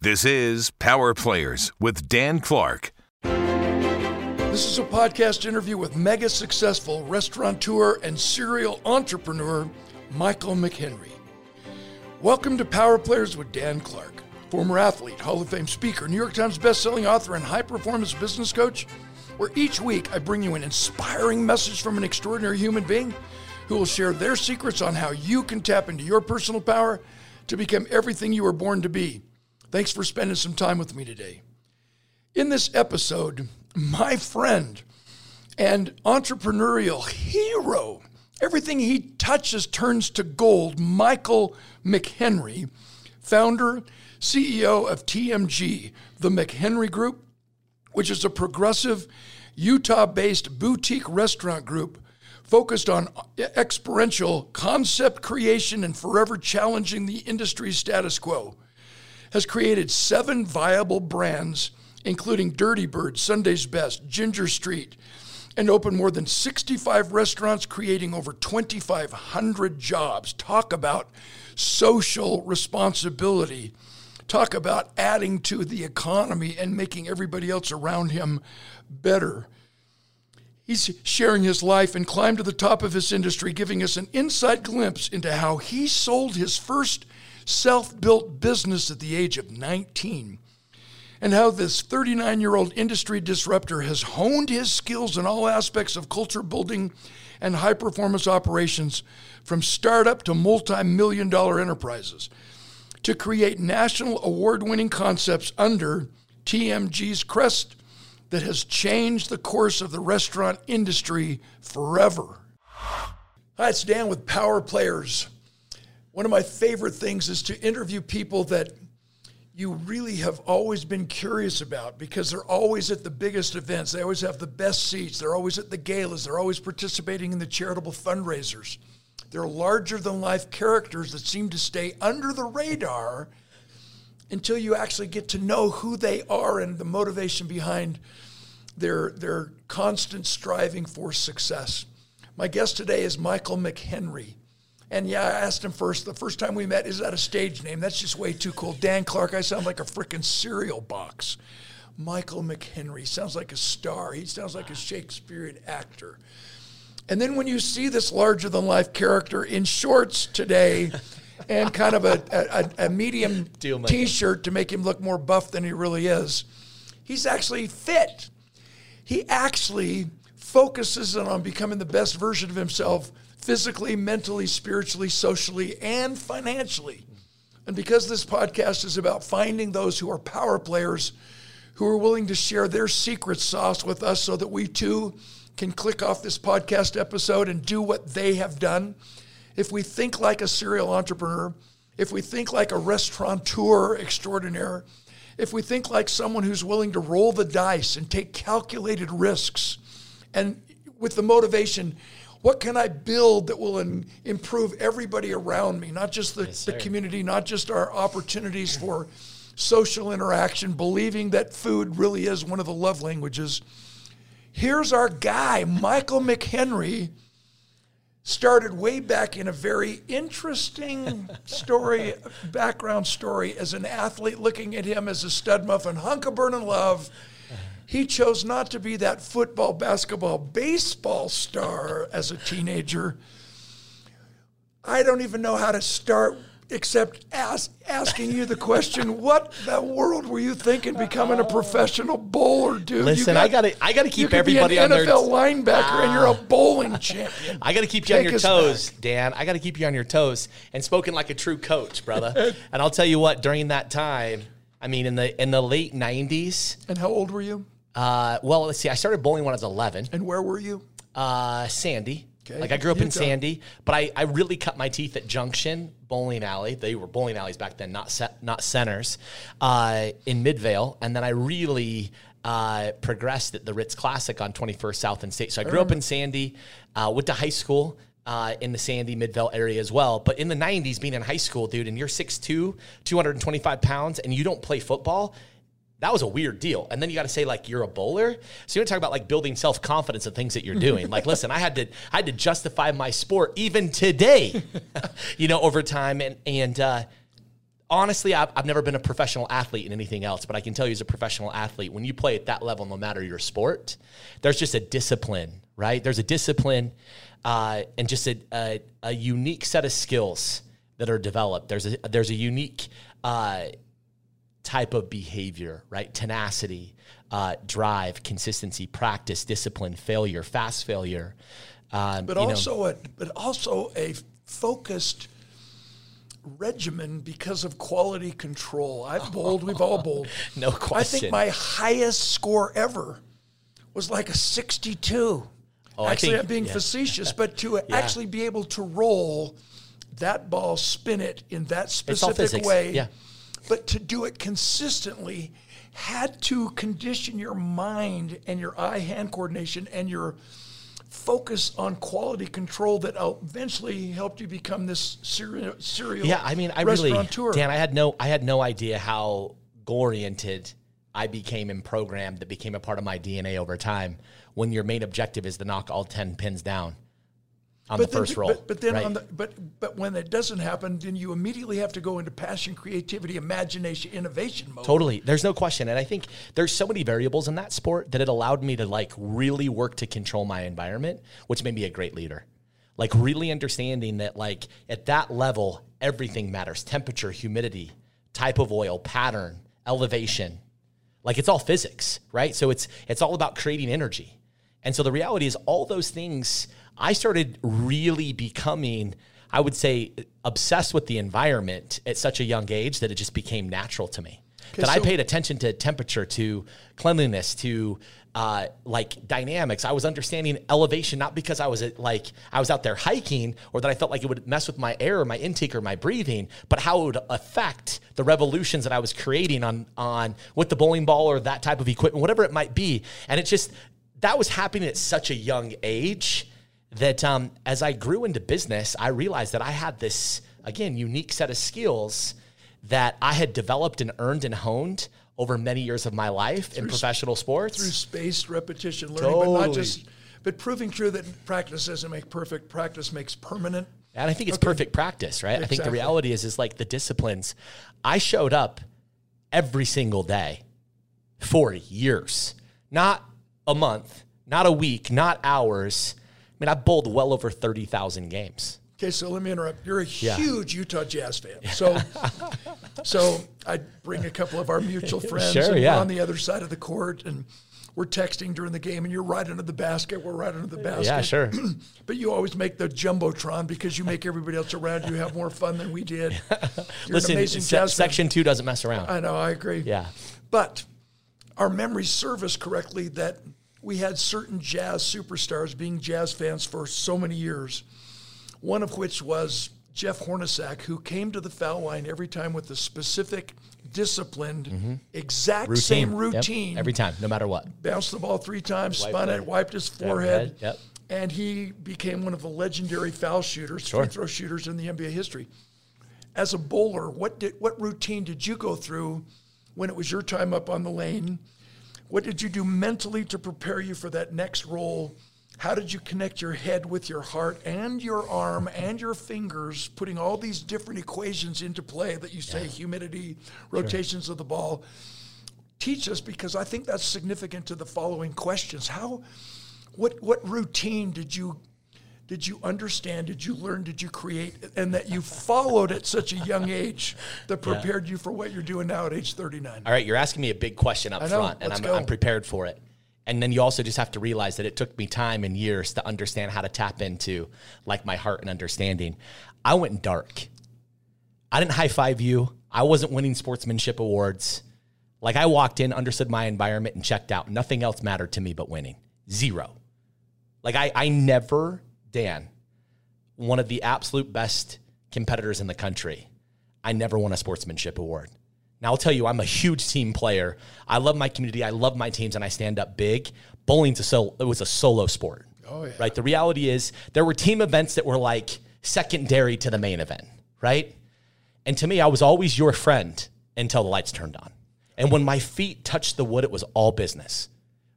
This is Power Players with Dan Clark. This is a podcast interview with mega successful restaurateur and serial entrepreneur, Michael McHenry. Welcome to Power Players with Dan Clark, former athlete, Hall of Fame speaker, New York Times bestselling author, and high-performance business coach, where each week I bring you an inspiring message from an extraordinary human being who will share their secrets on how you can tap into your personal power to become everything you were born to be. Thanks for spending some time with me today. In this episode, my friend and entrepreneurial hero, everything he touches turns to gold, Michael McHenry, founder, CEO of TMG, The McHenry Group, which is a progressive Utah-based boutique restaurant group focused on experiential concept creation and forever challenging the industry's status quo. Has created 7 viable brands, including Dirty Bird, Sunday's Best, Ginger Street, and opened more than 65 restaurants, creating over 2,500 jobs. Talk about social responsibility. Talk about adding to the economy and making everybody else around him better. He's sharing his life and climbed to the top of his industry, giving us an inside glimpse into how he sold his first self-built business at the age of 19, and how this 39-year-old industry disruptor has honed his skills in all aspects of culture building and high-performance operations, from startup to multi-million-dollar enterprises, to create national award-winning concepts under TMG's crest that has changed the course of the restaurant industry forever. Hi, it's Dan with Power Players. One of my favorite things is to interview people that you really have always been curious about, because they're always at the biggest events. They always have the best seats. They're always at the galas. They're always participating in the charitable fundraisers. They're larger-than-life characters that seem to stay under the radar until you actually get to know who they are and the motivation behind their constant striving for success. My guest today is Michael McHenry. And yeah, I asked him first, the first time we met, is that a stage name? That's just way too cool. Dan Clark, I sound like a freaking cereal box. Michael McHenry sounds like a star. He sounds like a Shakespearean actor. And then when you see this larger-than-life character in shorts today and kind of a medium T-shirt to make him look more buff than he really is, he's actually fit. He actually focuses on becoming the best version of himself physically, mentally, spiritually, socially, and financially. And because this podcast is about finding those who are power players, who are willing to share their secret sauce with us so that we too can click off this podcast episode and do what they have done. If we think like a serial entrepreneur, if we think like a restaurateur extraordinaire, if we think like someone who's willing to roll the dice and take calculated risks, and with the motivation, what can I build that will improve everybody around me, not just the community, not just our opportunities for social interaction, believing that food really is one of the love languages. Here's our guy, Michael McHenry, started way back in a very interesting story, background story, as an athlete looking at him as a stud muffin, hunk of burning love. He chose not to be that football, basketball, baseball star as a teenager. I don't even know how to start except asking you the question, what the world were you thinking becoming a professional bowler, dude? Listen, I gotta keep everybody on their... You could be an NFL linebacker and you're a bowling champion. I got to keep you on your toes, Dan. I got to keep you on your toes. And spoken like a true coach, brother. And I'll tell you what, during that time, I mean, in the late 90s. And how old were you? Well, let's see. I started bowling when I was 11. And where were you? Sandy. Okay. Like, I grew up in Sandy, but I really cut my teeth at Junction Bowling Alley. They were bowling alleys back then, not centers, in Midvale. And then I really progressed at the Ritz Classic on 21st South and State. So I grew up in Sandy, went to high school in the Sandy Midvale area as well. But in the 90s, being in high school, dude, and you're 6'2", 225 pounds, and you don't play football, that was a weird deal. And then you got to say, like, you're a bowler. So you want to talk about, like, building self-confidence and things that you're doing. Like, listen, I had to justify my sport even today, you know, over time. And honestly, I've never been a professional athlete in anything else, but I can tell you as a professional athlete, when you play at that level, no matter your sport, there's just a discipline, right? There's a discipline and just a unique set of skills that are developed. There's a unique type of behavior, right? Tenacity, drive, consistency, practice, discipline, failure, fast failure. But also a focused regimen because of quality control. I've bowled, we've all bowled. No question. I think my highest score ever was like a 62. Oh, actually, I'm being facetious, but to actually be able to roll that ball, spin it in that specific way, but to do it consistently had to condition your mind and your eye-hand coordination and your focus on quality control that eventually helped you become this serial restaurateur. Really, Dan, I had no idea how goal-oriented I became and programmed that became a part of my DNA over time when your main objective is to knock all 10 pins down on the first roll. But when it doesn't happen, then you immediately have to go into passion, creativity, imagination, innovation mode. Totally. There's no question. And I think there's so many variables in that sport that it allowed me to like really work to control my environment, which made me a great leader. Like really understanding that like at that level, everything matters. Temperature, humidity, type of oil, pattern, elevation. Like it's all physics, right? So it's all about creating energy. And so the reality is all those things, I started really becoming, I would say, obsessed with the environment at such a young age that it just became natural to me. That I paid attention to temperature, to cleanliness, to like dynamics. I was understanding elevation, not because I was out there hiking or that I felt like it would mess with my air or my intake or my breathing, but how it would affect the revolutions that I was creating on with the bowling ball or that type of equipment, whatever it might be. And it's just, that was happening at such a young age that as I grew into business, I realized that I had this, again, unique set of skills that I had developed and earned and honed over many years of my life in professional sports. Through spaced repetition learning, totally. But not just, but proving true that practice doesn't make perfect, practice makes permanent. And I think it's perfect practice, right? Exactly. I think the reality is like the disciplines. I showed up every single day for years, not a month, not a week, not hours. I mean, I bowled well over 30,000 games. Okay, so let me interrupt. You're a huge Utah Jazz fan. So I bring a couple of our mutual friends we're on the other side of the court, and we're texting during the game, and you're right under the basket. We're right under the basket. Yeah, sure. But you always make the jumbotron because you make everybody else around you have more fun than we did. You're listen, an amazing Jazz fan. Section 2 doesn't mess around. I know, I agree. Yeah. But our memory serves us correctly that we had certain Jazz superstars being Jazz fans for so many years, one of which was Jeff Hornacek, who came to the foul line every time with a specific, disciplined, exact routine. Same routine. Yep. Every time, no matter what. Bounced the ball 3 times, spun it, wiped his forehead, and he became one of the legendary foul shooters, free throw shooters in the NBA history. As a bowler, what routine did you go through when it was your time up on the lane? What did you do mentally to prepare you for that next role? How did you connect your head with your heart and your arm and your fingers, putting all these different equations into play that you say humidity, rotations of the ball? Teach us, because I think that's significant to the following questions. What routine did you understand, did you learn, did you create, and that you followed at such a young age that prepared you for what you're doing now at age 39? All right, you're asking me a big question up front, and I'm prepared for it. And then you also just have to realize that it took me time and years to understand how to tap into like my heart and understanding. I went dark. I didn't high-five you. I wasn't winning sportsmanship awards. Like I walked in, understood my environment, and checked out. Nothing else mattered to me but winning. Zero. Like I never... Dan, one of the absolute best competitors in the country, I never won a sportsmanship award. Now, I'll tell you, I'm a huge team player. I love my community. I love my teams, and I stand up big. Bowling's it was a solo sport. Oh, yeah. Right? The reality is there were team events that were like secondary to the main event, right? And to me, I was always your friend until the lights turned on. And when my feet touched the wood, it was all business.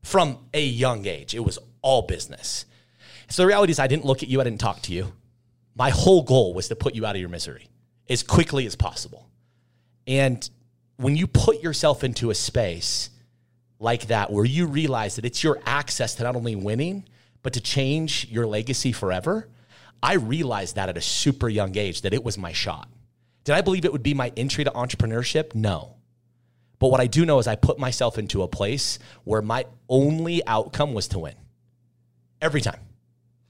From a young age, it was all business. So the reality is I didn't look at you. I didn't talk to you. My whole goal was to put you out of your misery as quickly as possible. And when you put yourself into a space like that, where you realize that it's your access to not only winning, but to change your legacy forever, I realized that at a super young age, that it was my shot. Did I believe it would be my entry to entrepreneurship? No. But what I do know is I put myself into a place where my only outcome was to win. Every time.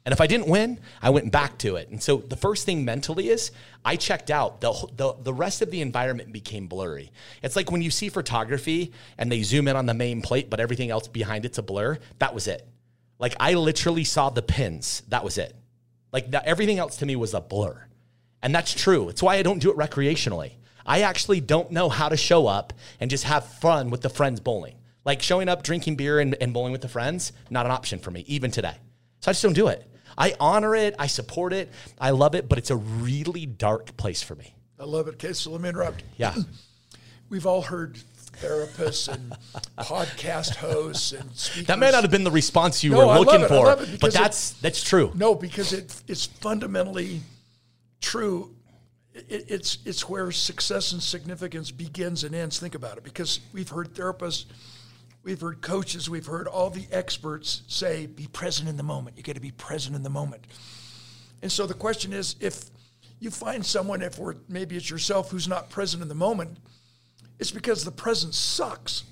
And if I didn't win, I went back to it. And so the first thing mentally is I checked out. The rest of the environment became blurry. It's like when you see photography and they zoom in on the main plate, but everything else behind it's a blur. That was it. Like I literally saw the pins. That was it. Like everything else to me was a blur. And that's true. It's why I don't do it recreationally. I actually don't know how to show up and just have fun with the friends bowling. Like showing up, drinking beer and bowling with the friends, not an option for me, even today. So I just don't do it. I honor it. I support it. I love it, but it's a really dark place for me. I love it. Okay, so let me interrupt. Yeah. We've all heard therapists and podcast hosts and speakers. That may not have been the response you were looking for, but that's true. No, because it's fundamentally true. It's where success and significance begins and ends. Think about it, because we've heard therapists, we've heard coaches, we've heard all the experts say, be present in the moment. You got to be present in the moment. And so the question is, if you find someone, maybe it's yourself, who's not present in the moment, it's because the present sucks.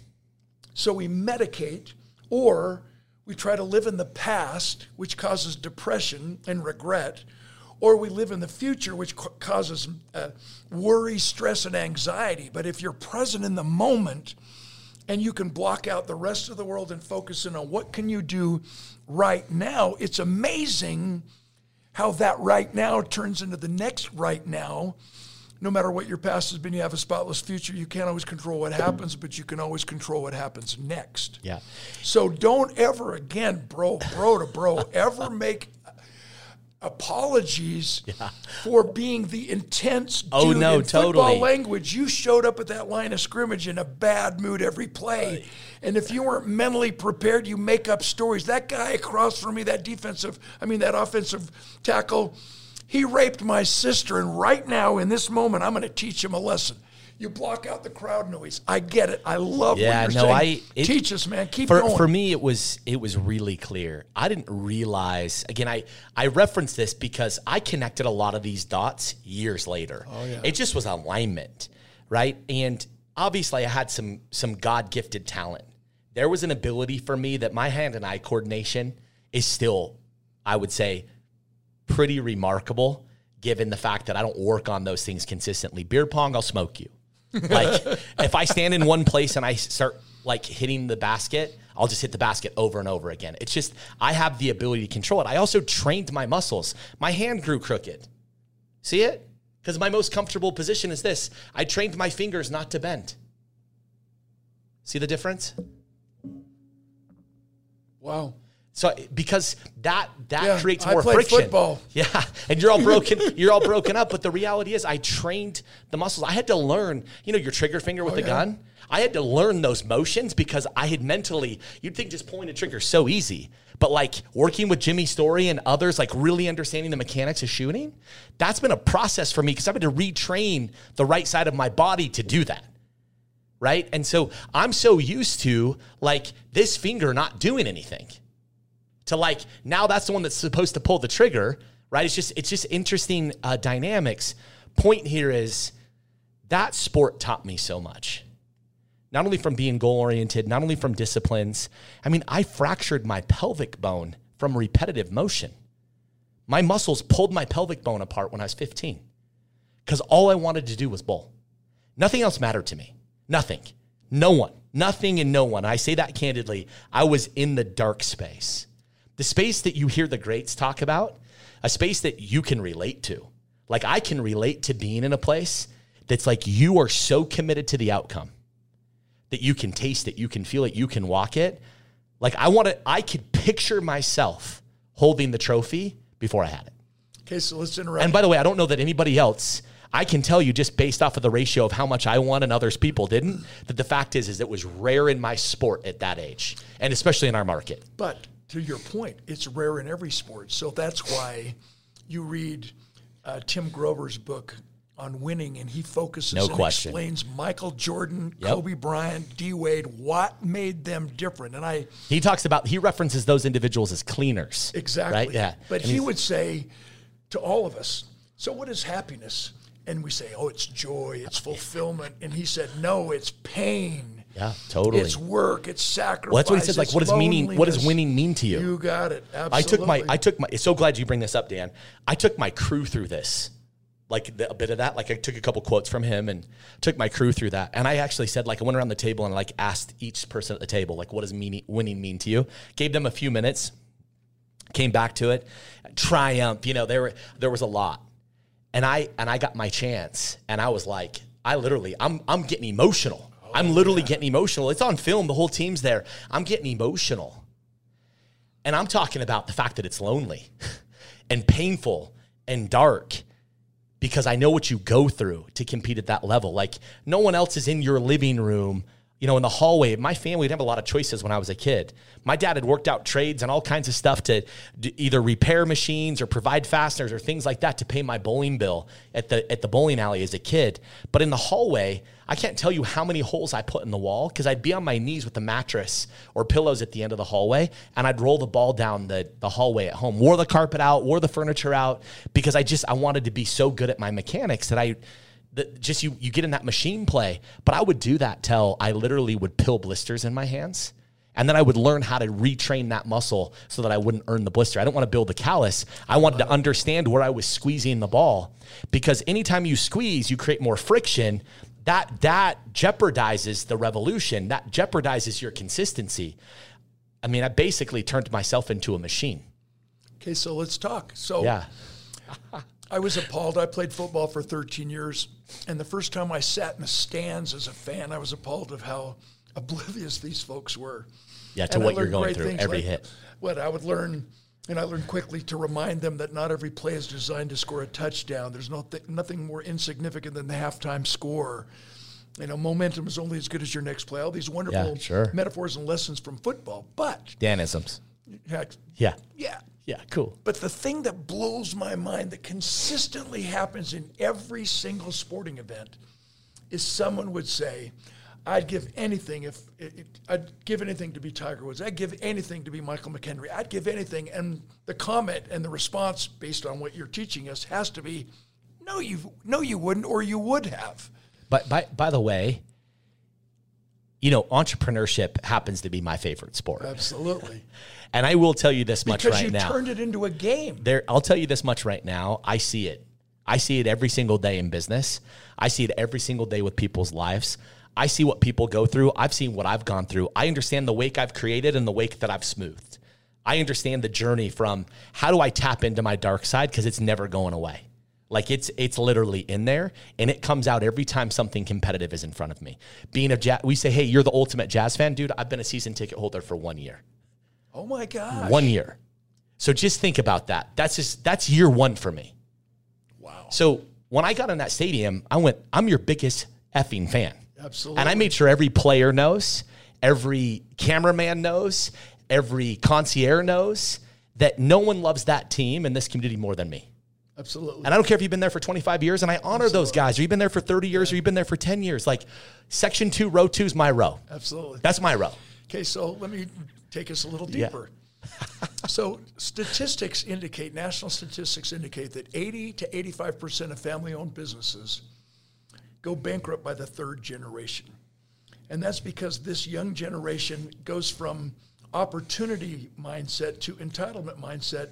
So we medicate, or we try to live in the past, which causes depression and regret, or we live in the future, which causes worry, stress, and anxiety. But if you're present in the moment, and you can block out the rest of the world and focus in on what can you do right now. It's amazing how that right now turns into the next right now. No matter what your past has been, you have a spotless future. You can't always control what happens, but you can always control what happens next. Yeah. So don't ever again, bro to bro, ever make apologies for being the intense dude in football language. You showed up at that line of scrimmage in a bad mood every play. And if you weren't mentally prepared, you make up stories. That guy across from me, that offensive tackle, he raped my sister. And right now in this moment, I'm going to teach him a lesson. You block out the crowd noise. I get it. I love what you're saying. Teach us, man. Keep going. For me, it was really clear. I didn't realize, again, I referenced this because I connected a lot of these dots years later. Oh, yeah. It just was alignment, right? And obviously, I had some God-gifted talent. There was an ability for me that my hand and eye coordination is still, I would say, pretty remarkable, given the fact that I don't work on those things consistently. Beer pong, I'll smoke you. Like if I stand in one place and I start like hitting the basket, I'll just hit the basket over and over again. It's just, I have the ability to control it. I also trained my muscles. My hand grew crooked. See it? Because my most comfortable position is this. I trained my fingers not to bend. See the difference? Wow. So because that creates more friction. Football. Yeah. And you're all broken up. But the reality is I trained the muscles. I had to learn, your trigger finger with the gun. I had to learn those motions because I had mentally, you'd think just pulling a trigger is so easy, but like working with Jimmy Story and others, like really understanding the mechanics of shooting, that's been a process for me because I've had to retrain the right side of my body to do that. Right. And so I'm so used to like this finger not doing anything. So like now that's the one that's supposed to pull the trigger, right? It's just interesting dynamics. Point here is that sport taught me so much, not only from being goal oriented, not only from disciplines. I mean, I fractured my pelvic bone from repetitive motion. My muscles pulled my pelvic bone apart when I was 15 because all I wanted to do was bowl. Nothing else mattered to me. Nothing. No one. Nothing and no one. I say that candidly. I was in the dark space. The space that you hear the greats talk about, a space that you can relate to. Like I can relate to being in a place that's like you are so committed to the outcome that you can taste it, you can feel it, you can walk it. Like I could picture myself holding the trophy before I had it. Okay, so let's interrupt. And by the way, I don't know that anybody else, I can tell you just based off of the ratio of how much I won and others people didn't, that the fact is it was rare in my sport at that age and especially in our market. But to your point, it's rare in every sport. So that's why you read Tim Grover's book on winning, and he focuses and explains Michael Jordan, Kobe Bryant, D. Wade, what made them different. And he talks about, he references those individuals as cleaners. Exactly. Right? Yeah. But he would say to all of us, so what is happiness? And we say, oh, it's joy, it's fulfillment. And he said, no, it's pain. Yeah, totally. It's work. It's sacrifice. Well, that's what he says. Like, what does meaning? What does winning mean to you? You got it. Absolutely. I took my. So glad you bring this up, Dan. I took my crew through this, like a bit of that. Like I took a couple quotes from him and took my crew through that. And I actually said, like, I went around the table and like asked each person at the table, like, what does winning mean to you? Gave them a few minutes. Came back to it. Triumph. You know, there was a lot, and I got my chance, and I was like, I'm getting emotional. I'm literally getting emotional. It's on film. The whole team's there. I'm getting emotional. And I'm talking about the fact that it's lonely and painful and dark, because I know what you go through to compete at that level. Like, no one else is in your living room, you know, in the hallway. My family didn't have a lot of choices when I was a kid. My dad had worked out trades and all kinds of stuff to either repair machines or provide fasteners or things like that to pay my bowling bill at the bowling alley as a kid. But in the hallway, I can't tell you how many holes I put in the wall, because I'd be on my knees with the mattress or pillows at the end of the hallway, and I'd roll the ball down the hallway at home. Wore the carpet out, wore the furniture out, because I wanted to be so good at my mechanics that you get in that machine play. But I would do that till I literally would pill blisters in my hands. And then I would learn how to retrain that muscle so that I wouldn't earn the blister. I don't want to build a callus. I wanted to understand where I was squeezing the ball, because anytime you squeeze, you create more friction. That jeopardizes the revolution. That jeopardizes your consistency. I mean, I basically turned myself into a machine. Okay, so let's talk. So yeah. I was appalled. I played football for 13 years, and the first time I sat in the stands as a fan, I was appalled of how oblivious these folks were. Yeah, to what you're going through, every hit. What I would learn, and I learned quickly to remind them that not every play is designed to score a touchdown. There's nothing more insignificant than the halftime score. You know, momentum is only as good as your next play. All these wonderful metaphors and lessons from football, but Danisms. Yeah, cool. But the thing that blows my mind that consistently happens in every single sporting event is someone would say, I'd give anything to be Tiger Woods. I'd give anything to be Michael McHenry. I'd give anything. And the comment and the response based on what you're teaching us has to be, no, you wouldn't, or you would have. But by the way, you know, entrepreneurship happens to be my favorite sport. Absolutely. And I will tell you this much right now. Because you turned it into a game. I'll tell you this much right now. I see it. I see it every single day in business. I see it every single day with people's lives. I see what people go through. I've seen what I've gone through. I understand the wake I've created and the wake that I've smoothed. I understand the journey from how do I tap into my dark side, because it's never going away. Like it's literally in there, and it comes out every time something competitive is in front of me. We say, hey, you're the ultimate Jazz fan. Dude, I've been a season ticket holder for 1 year. Oh my gosh. 1 year. So just think about that. That's year one for me. Wow. So when I got in that stadium, I went, I'm your biggest effing fan. Absolutely. And I made sure every player knows, every cameraman knows, every concierge knows that no one loves that team in this community more than me. Absolutely. And I don't care if you've been there for 25 years, and I honor those guys, or you've been there for 30 years, or you've been there for 10 years. Like, section 2, row 2 is my row. Absolutely. That's my row. Okay, so let me take us a little deeper. Yeah. So national statistics indicate that 80 to 85% of family-owned businesses go bankrupt by the third generation. And that's because this young generation goes from opportunity mindset to entitlement mindset,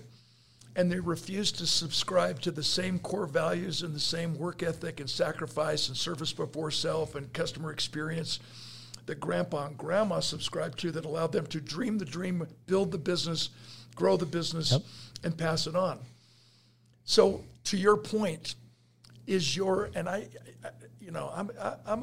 and they refuse to subscribe to the same core values and the same work ethic and sacrifice and service before self and customer experience that grandpa and grandma subscribed to, that allowed them to dream the dream, build the business, grow the business, and pass it on. So to your point, I'm a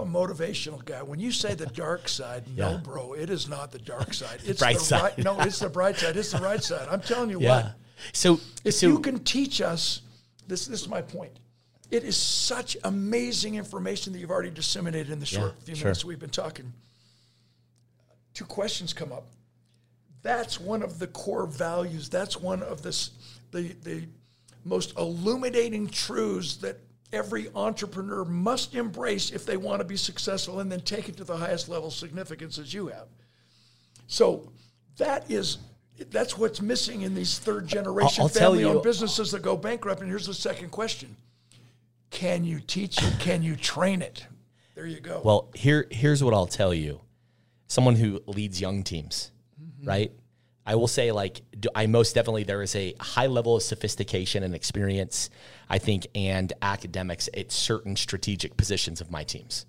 motivational guy. When you say the dark side, no, bro, it is not the dark side. It's bright side. No, it's the bright side. It's the right side. I'm telling you what. So if you can teach us, this is my point. It is such amazing information that you've already disseminated in the short few minutes we've been talking. Two questions come up. That's one of the core values. That's one of the most illuminating truths that every entrepreneur must embrace if they want to be successful and then take it to the highest level of significance as you have. So that is, that's what's missing in these third generation family-owned businesses that go bankrupt. And here's the second question. Can you teach it? Can you train it? There you go. Well, here's what I'll tell you. Someone who leads young teams, mm-hmm. right? I will say, like, I most definitely, there is a high level of sophistication and experience, I think, and academics at certain strategic positions of my teams.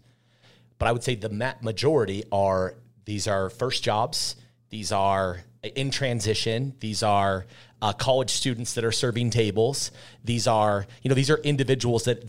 But I would say the majority are, these are first jobs, these are in transition, these are college students that are serving tables, these are, you know, these are individuals that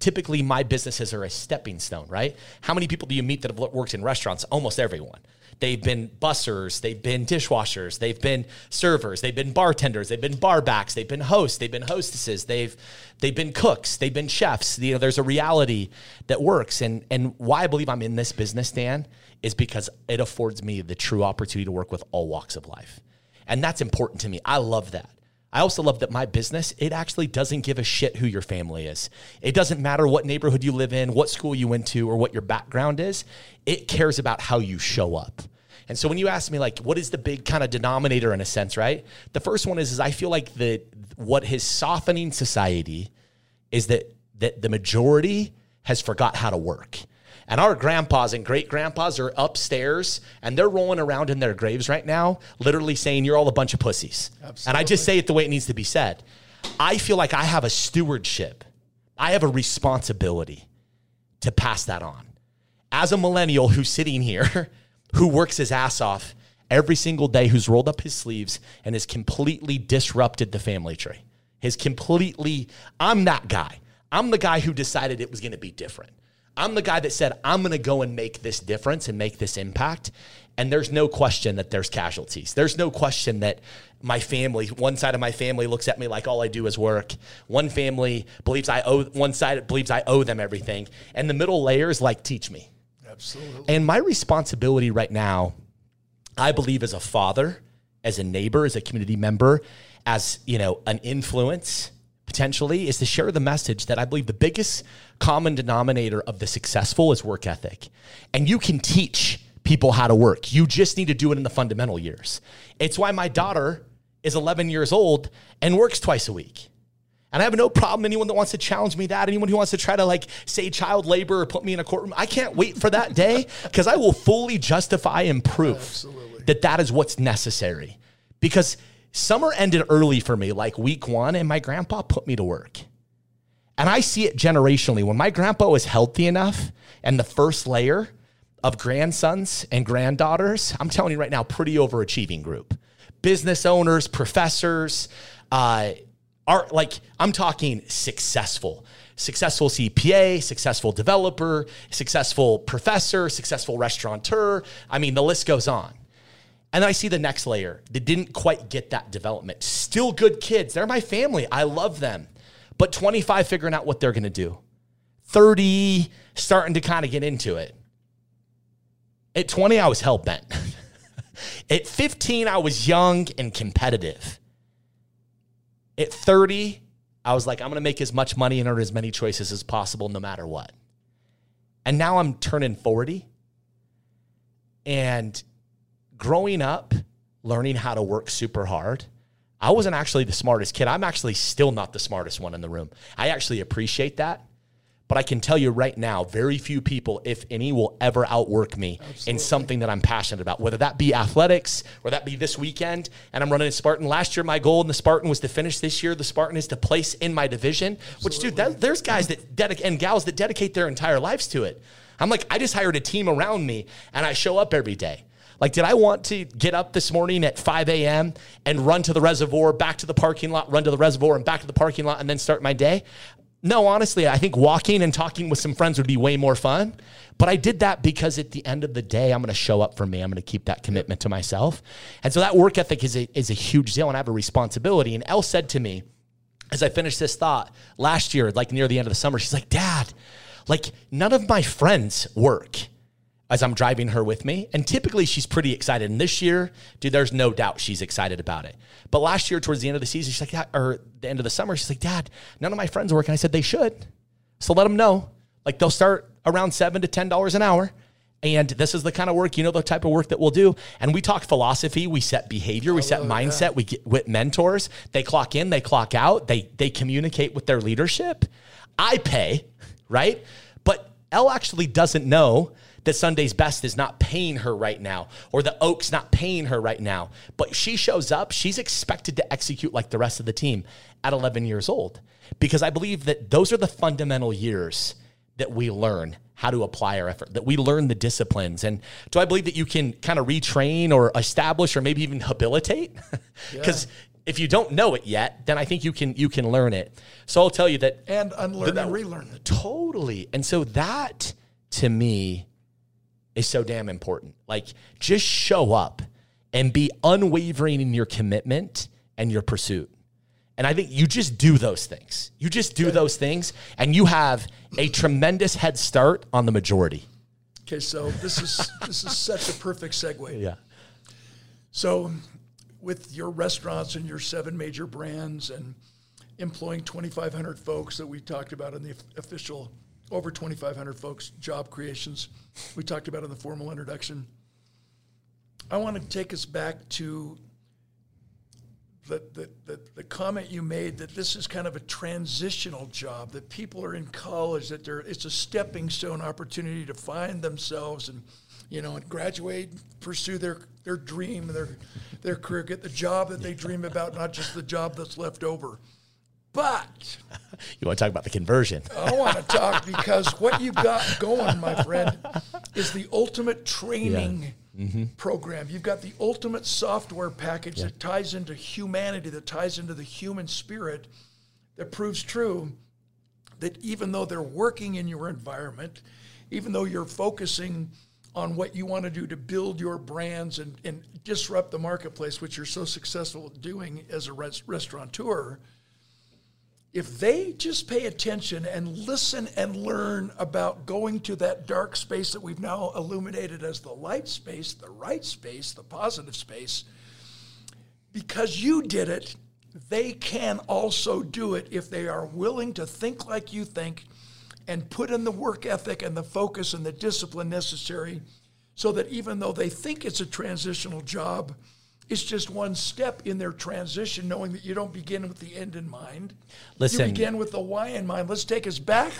typically my businesses are a stepping stone, right? How many people do you meet that have worked in restaurants? Almost everyone. They've been bussers, they've been dishwashers, they've been servers, they've been bartenders, they've been barbacks, they've been hosts, they've been hostesses, they've been cooks, they've been chefs. You know, there's a reality that works. And why I believe I'm in this business, Dan, is because it affords me the true opportunity to work with all walks of life. And that's important to me. I love that. I also love that my business, it actually doesn't give a shit who your family is. It doesn't matter what neighborhood you live in, what school you went to, or what your background is. It cares about how you show up. And so when you ask me, like, what is the big kind of denominator in a sense, right? The first one is I feel like what is softening society is that the majority has forgot how to work. And our grandpas and great-grandpas are upstairs, and they're rolling around in their graves right now, literally saying, you're all a bunch of pussies. Absolutely. And I just say it the way it needs to be said. I feel like I have a stewardship. I have a responsibility to pass that on. As a millennial who's sitting here, who works his ass off every single day, who's rolled up his sleeves and has completely disrupted the family tree, I'm that guy. I'm the guy who decided it was going to be different. I'm the guy that said, I'm going to go and make this difference and make this impact. And there's no question that there's casualties. There's no question that my family, one side of my family looks at me like all I do is work. One family believes I owe, one side believes I owe them everything. And the middle layer is like, teach me. Absolutely. And my responsibility right now, I believe, as a father, as a neighbor, as a community member, as, you know, an influence, potentially, is to share the message that I believe the biggest common denominator of the successful is work ethic. And you can teach people how to work. You just need to do it in the fundamental years. It's why my daughter is 11 years old and works twice a week. And I have no problem, anyone that wants to challenge me that, anyone who wants to try to, like, say child labor or put me in a courtroom, I can't wait for that day, because I will fully justify and prove that is what's necessary. Because summer ended early for me, like week one, and my grandpa put me to work. And I see it generationally. When my grandpa was healthy enough and the first layer of grandsons and granddaughters, I'm telling you right now, pretty overachieving group. Business owners, professors, are like, I'm talking successful CPA, successful developer, successful professor, successful restaurateur. I mean, the list goes on. And then I see the next layer that didn't quite get that development. Still good kids. They're my family. I love them. But 25, figuring out what they're going to do. 30, starting to kind of get into it. At 20, I was hell-bent. At 15, I was young and competitive. At 30, I was like, I'm going to make as much money and earn as many choices as possible no matter what. And now I'm turning 40. And growing up, learning how to work super hard, I wasn't actually the smartest kid. I'm actually still not the smartest one in the room. I actually appreciate that. But I can tell you right now, very few people, if any, will ever outwork me in something that I'm passionate about, whether that be athletics or that be this weekend. And I'm running a Spartan. Last year, my goal in the Spartan was to finish. This year, the Spartan is to place in my division, which, dude, there's guys that and gals that dedicate their entire lives to it. I'm like, I just hired a team around me, and I show up every day. Like, did I want to get up this morning at 5 a.m. and run to the reservoir, back to the parking lot, run to the reservoir and back to the parking lot and then start my day? No, honestly, I think walking and talking with some friends would be way more fun. But I did that because at the end of the day, I'm going to show up for me. I'm going to keep that commitment to myself. And so that work ethic is a huge deal, and I have a responsibility. And Elle said to me, as I finished this thought last year, like near the end of the summer, she's like, Dad, like none of my friends work, as I'm driving her with me. And typically she's pretty excited. And this year, dude, there's no doubt she's excited about it. But last year, towards the end of the season, she's like, or the end of the summer, she's like, Dad, none of my friends work. And I said, they should. So let them know. Like, they'll start around $7 to $10 an hour. And this is the kind of work, you know, the type of work that we'll do. And we talk philosophy. We set behavior. We set mindset. Yeah. We get with mentors. They clock in. They clock out. They communicate with their leadership. I pay, right? But Elle actually doesn't know that Sunday's Best is not paying her right now, or the Oak's not paying her right now. But she shows up. She's expected to execute like the rest of the team at 11 years old, because I believe that those are the fundamental years that we learn how to apply our effort, that we learn the disciplines. And do I believe that you can kind of retrain or establish or maybe even habilitate? Because if you don't know it yet, then I think you can learn it. So I'll tell you that. And unlearn and relearn it. Totally. And so that, to me, is so damn important. Like, just show up and be unwavering in your commitment and your pursuit. And I think you just do those things. You just do those things, and you have a tremendous head start on the majority. Okay, so this is this is such a perfect segue. Yeah. So with your restaurants and your 7 major brands and employing 2,500 folks that we talked about in the official, over 2,500 folks, job creations we talked about in the formal introduction, I want to take us back to the comment you made that this is kind of a transitional job, that people are in college, that it's a stepping stone opportunity to find themselves and, you know, and graduate, pursue their dream, their career, get the job that they dream about, not just the job that's left over. But you want to talk about the conversion. I want to talk, because what you've got going, my friend, is the ultimate training program. You've got the ultimate software package that ties into humanity, that ties into the human spirit, that proves true that even though they're working in your environment, even though you're focusing on what you want to do to build your brands and disrupt the marketplace, which you're so successful at doing as a restaurateur, if they just pay attention and listen and learn about going to that dark space that we've now illuminated as the light space, the right space, the positive space, because you did it, they can also do it if they are willing to think like you think and put in the work ethic and the focus and the discipline necessary, so that even though they think it's a transitional job, it's just one step in their transition, knowing that you don't begin with the end in mind. Listen, you begin with the why in mind. Let's take us back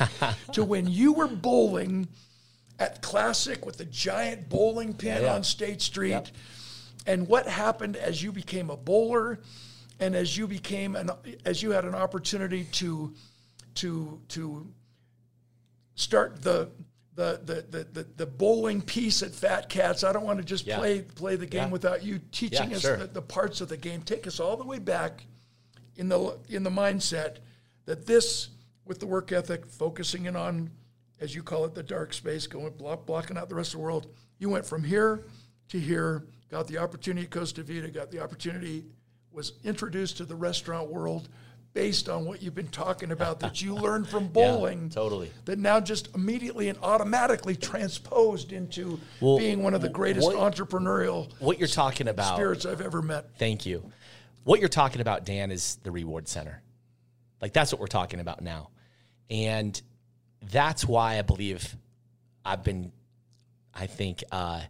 to when you were bowling at Classic with the giant bowling pin on State Street. Yep. And what happened as you became a bowler and as you became as you had an opportunity to start the bowling piece at Fat Cats. I don't want to just play the game without you teaching us the parts of the game. Take us all the way back in the mindset that this, with the work ethic, focusing in on, as you call it, the dark space, going blocking out the rest of the world. You went from here to here, got the opportunity at Costa Vida, got the opportunity, was introduced to the restaurant world, based on what you've been talking about that you learned from bowling, that now just immediately and automatically transposed into being one of the greatest entrepreneurial what you're talking about spirits I've ever met. Thank you. What you're talking about, Dan, is the reward center. Like, that's what we're talking about now. And that's why I believe I've been, a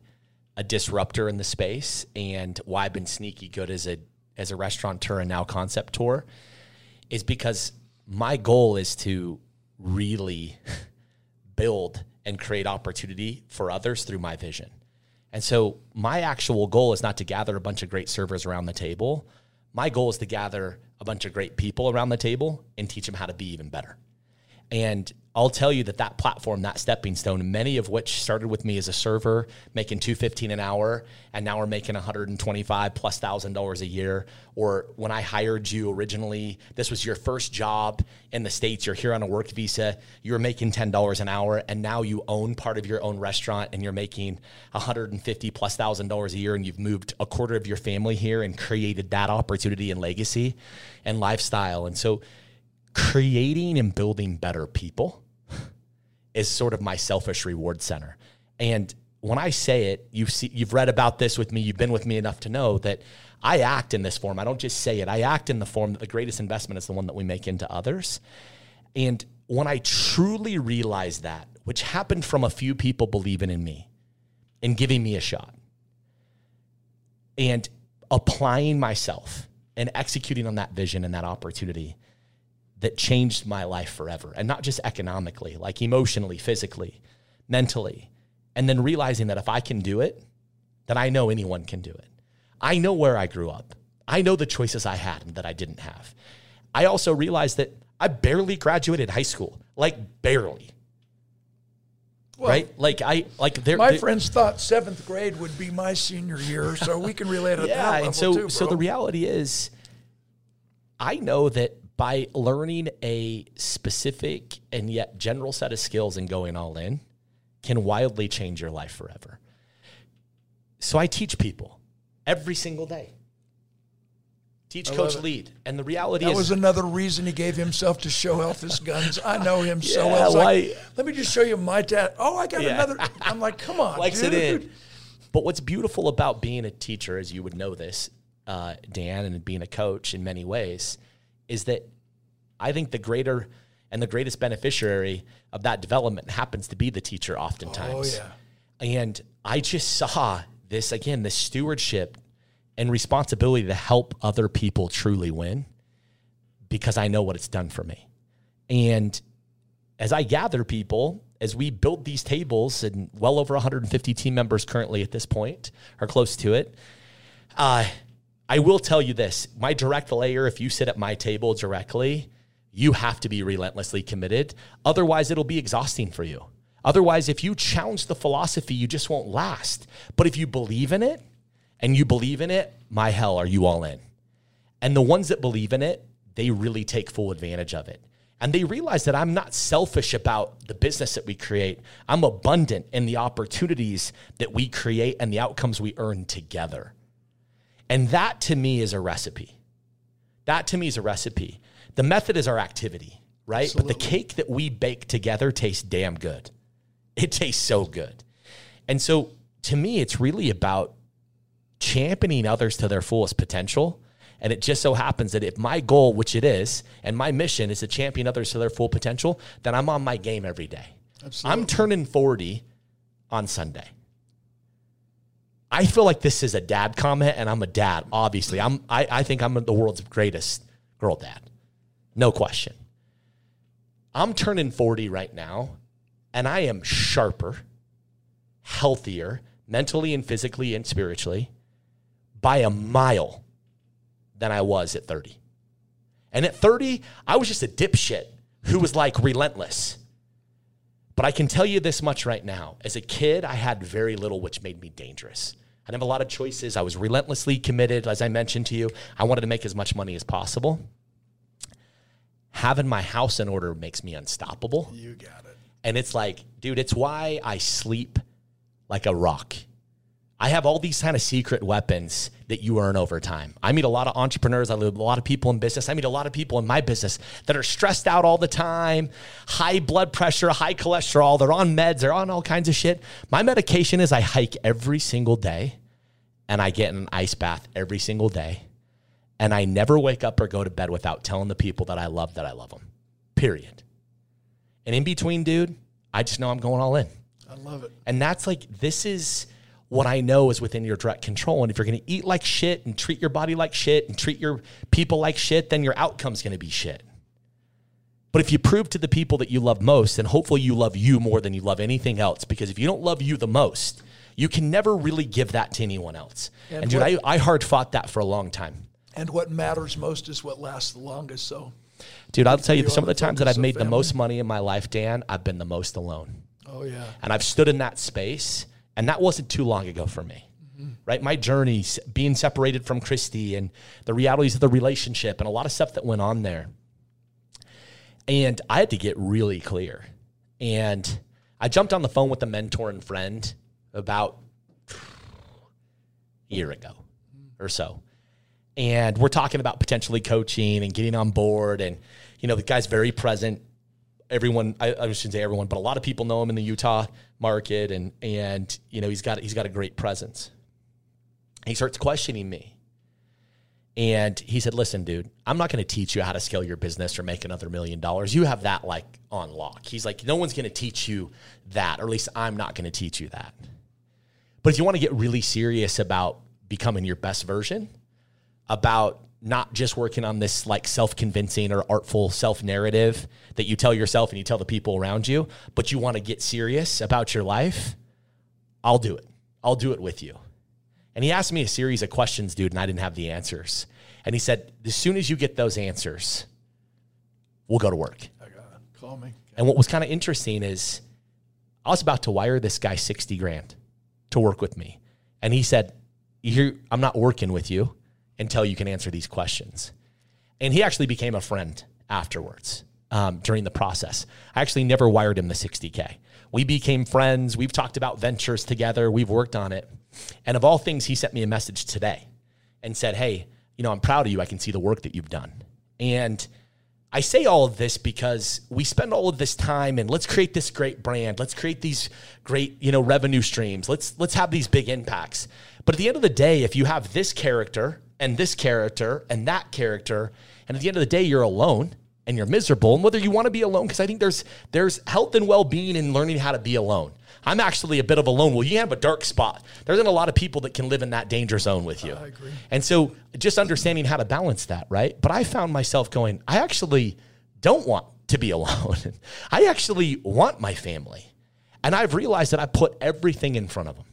disruptor in the space, and why I've been sneaky good as a restaurateur and now concept tour, is because my goal is to really build and create opportunity for others through my vision. And so my actual goal is not to gather a bunch of great servers around the table. My goal is to gather a bunch of great people around the table and teach them how to be even better. And I'll tell you that platform, that stepping stone, many of which started with me as a server making $215 an hour, and now we're making $125,000+ a year. Or when I hired you originally, this was your first job in the States. You're here on a work visa. You were making $10 an hour, and now you own part of your own restaurant, and you're making $150,000+ a year, and you've moved a quarter of your family here and created that opportunity and legacy and lifestyle. And so creating and building better people is sort of my selfish reward center. And when I say it, you've read about this with me. You've been with me enough to know that I act in this form. I don't just say it. I act in the form that the greatest investment is the one that we make into others. And when I truly realized that, which happened from a few people believing in me and giving me a shot and applying myself and executing on that vision and that opportunity, that changed my life forever. And not just economically, like emotionally, physically, mentally. And then realizing that if I can do it, then I know anyone can do it. I know where I grew up. I know the choices I had and that I didn't have. I also realized that I barely graduated high school, like barely. Well, right? My friends thought seventh grade would be my senior year, so we can relate at that level too, bro. So the reality is, I know that by learning a specific and yet general set of skills and going all in can wildly change your life forever. So I teach people every single day. Teach, coach, lead. And the reality is... that was another reason he gave himself to show off his guns. I know him so well. Like, let me just show you my dad. Oh, I got another... I'm like, come on, dude. But what's beautiful about being a teacher, as you would know this, Dan, and being a coach in many ways... is that I think the greater and the greatest beneficiary of that development happens to be the teacher oftentimes. Oh, yeah. And I just saw this, again, the stewardship and responsibility to help other people truly win, because I know what it's done for me. And as I gather people, as we build these tables, and well over 150 team members currently at this point, or close to it, I will tell you this, my direct layer, if you sit at my table directly, you have to be relentlessly committed. Otherwise, it'll be exhausting for you. Otherwise, if you challenge the philosophy, you just won't last. But if you believe in it, and you believe in it, my hell, are you all in? And the ones that believe in it, they really take full advantage of it. And they realize that I'm not selfish about the business that we create. I'm abundant in the opportunities that we create and the outcomes we earn together. And that, to me, is a recipe. That, to me, is a recipe. The method is our activity, right? Absolutely. But the cake that we bake together tastes damn good. It tastes so good. And so, to me, it's really about championing others to their fullest potential. And it just so happens that if my goal, which it is, and my mission is to champion others to their full potential, then I'm on my game every day. Absolutely. I'm turning 40 on Sunday. I feel like this is a dad comment, and I'm a dad, obviously. I think I'm the world's greatest girl dad. No question. I'm turning 40 right now, and I am sharper, healthier, mentally and physically and spiritually, by a mile than I was at 30. And at 30, I was just a dipshit who was, like, relentless. But I can tell you this much right now. As a kid, I had very little, which made me dangerous. I didn't have a lot of choices. I was relentlessly committed, as I mentioned to you. I wanted to make as much money as possible. Having my house in order makes me unstoppable. You got it. And it's like, dude, it's why I sleep like a rock. I have all these kind of secret weapons that you earn over time. I meet a lot of entrepreneurs. I live with a lot of people in business. I meet a lot of people in my business that are stressed out all the time, high blood pressure, high cholesterol. They're on meds. They're on all kinds of shit. My medication is I hike every single day, and I get in an ice bath every single day, and I never wake up or go to bed without telling the people that I love them, period. And in between, dude, I just know I'm going all in. I love it. And that's like, this is... what I know is within your direct control. And if you're going to eat like shit and treat your body like shit and treat your people like shit, then your outcome's going to be shit. But if you prove to the people that you love most, then hopefully you love you more than you love anything else. Because if you don't love you the most, you can never really give that to anyone else. And dude, I hard fought that for a long time. And what matters most is what lasts the longest. So, dude, I'll tell you, some of the times that I've made the most money in my life, Dan, I've been the most alone. Oh, yeah. And I've stood in that space. And that wasn't too long ago for me, right? My journey, being separated from Christy and the realities of the relationship and a lot of stuff that went on there. And I had to get really clear. And I jumped on the phone with a mentor and friend about a year ago or so. And we're talking about potentially coaching and getting on board. And, you know, the guy's very present. Everyone, I shouldn't say everyone, but a lot of people know him in the Utah market, and you know, he's got a great presence. He starts questioning me, And he said, listen, dude, I'm not going to teach you how to scale your business or make another $1 million. You have that like on lock. He's like, no one's going to teach you that, or at least I'm not going to teach you that. But if you want to get really serious about becoming your best version, about not just working on this like self-convincing or artful self-narrative that you tell yourself and you tell the people around you, but you want to get serious about your life, I'll do it. I'll do it with you. And he asked me a series of questions, dude, and I didn't have the answers. And he said, as soon as you get those answers, we'll go to work. I got it. Call me. And what was kind of interesting is I was about to wire this guy 60 grand to work with me. And he said, I'm not working with you until you can answer these questions. And he actually became a friend afterwards during the process. I actually never wired him the 60K. We became friends. We've talked about ventures together. We've worked on it. And of all things, he sent me a message today and said, hey, you know, I'm proud of you. I can see the work that you've done. And I say all of this because we spend all of this time and let's create this great brand. Let's create these great, you know, revenue streams. Let's have these big impacts. But at the end of the day, if you have this character and that character, and at the end of the day, you're alone and you're miserable. And whether you want to be alone, because I think there's health and well-being in learning how to be alone. I'm actually a bit of a lone wolf. You have a dark spot. There's not a lot of people that can live in that danger zone with you. I agree. And so just understanding how to balance that, right? But I found myself going, I actually don't want to be alone. I actually want my family. And I've realized that I put everything in front of them,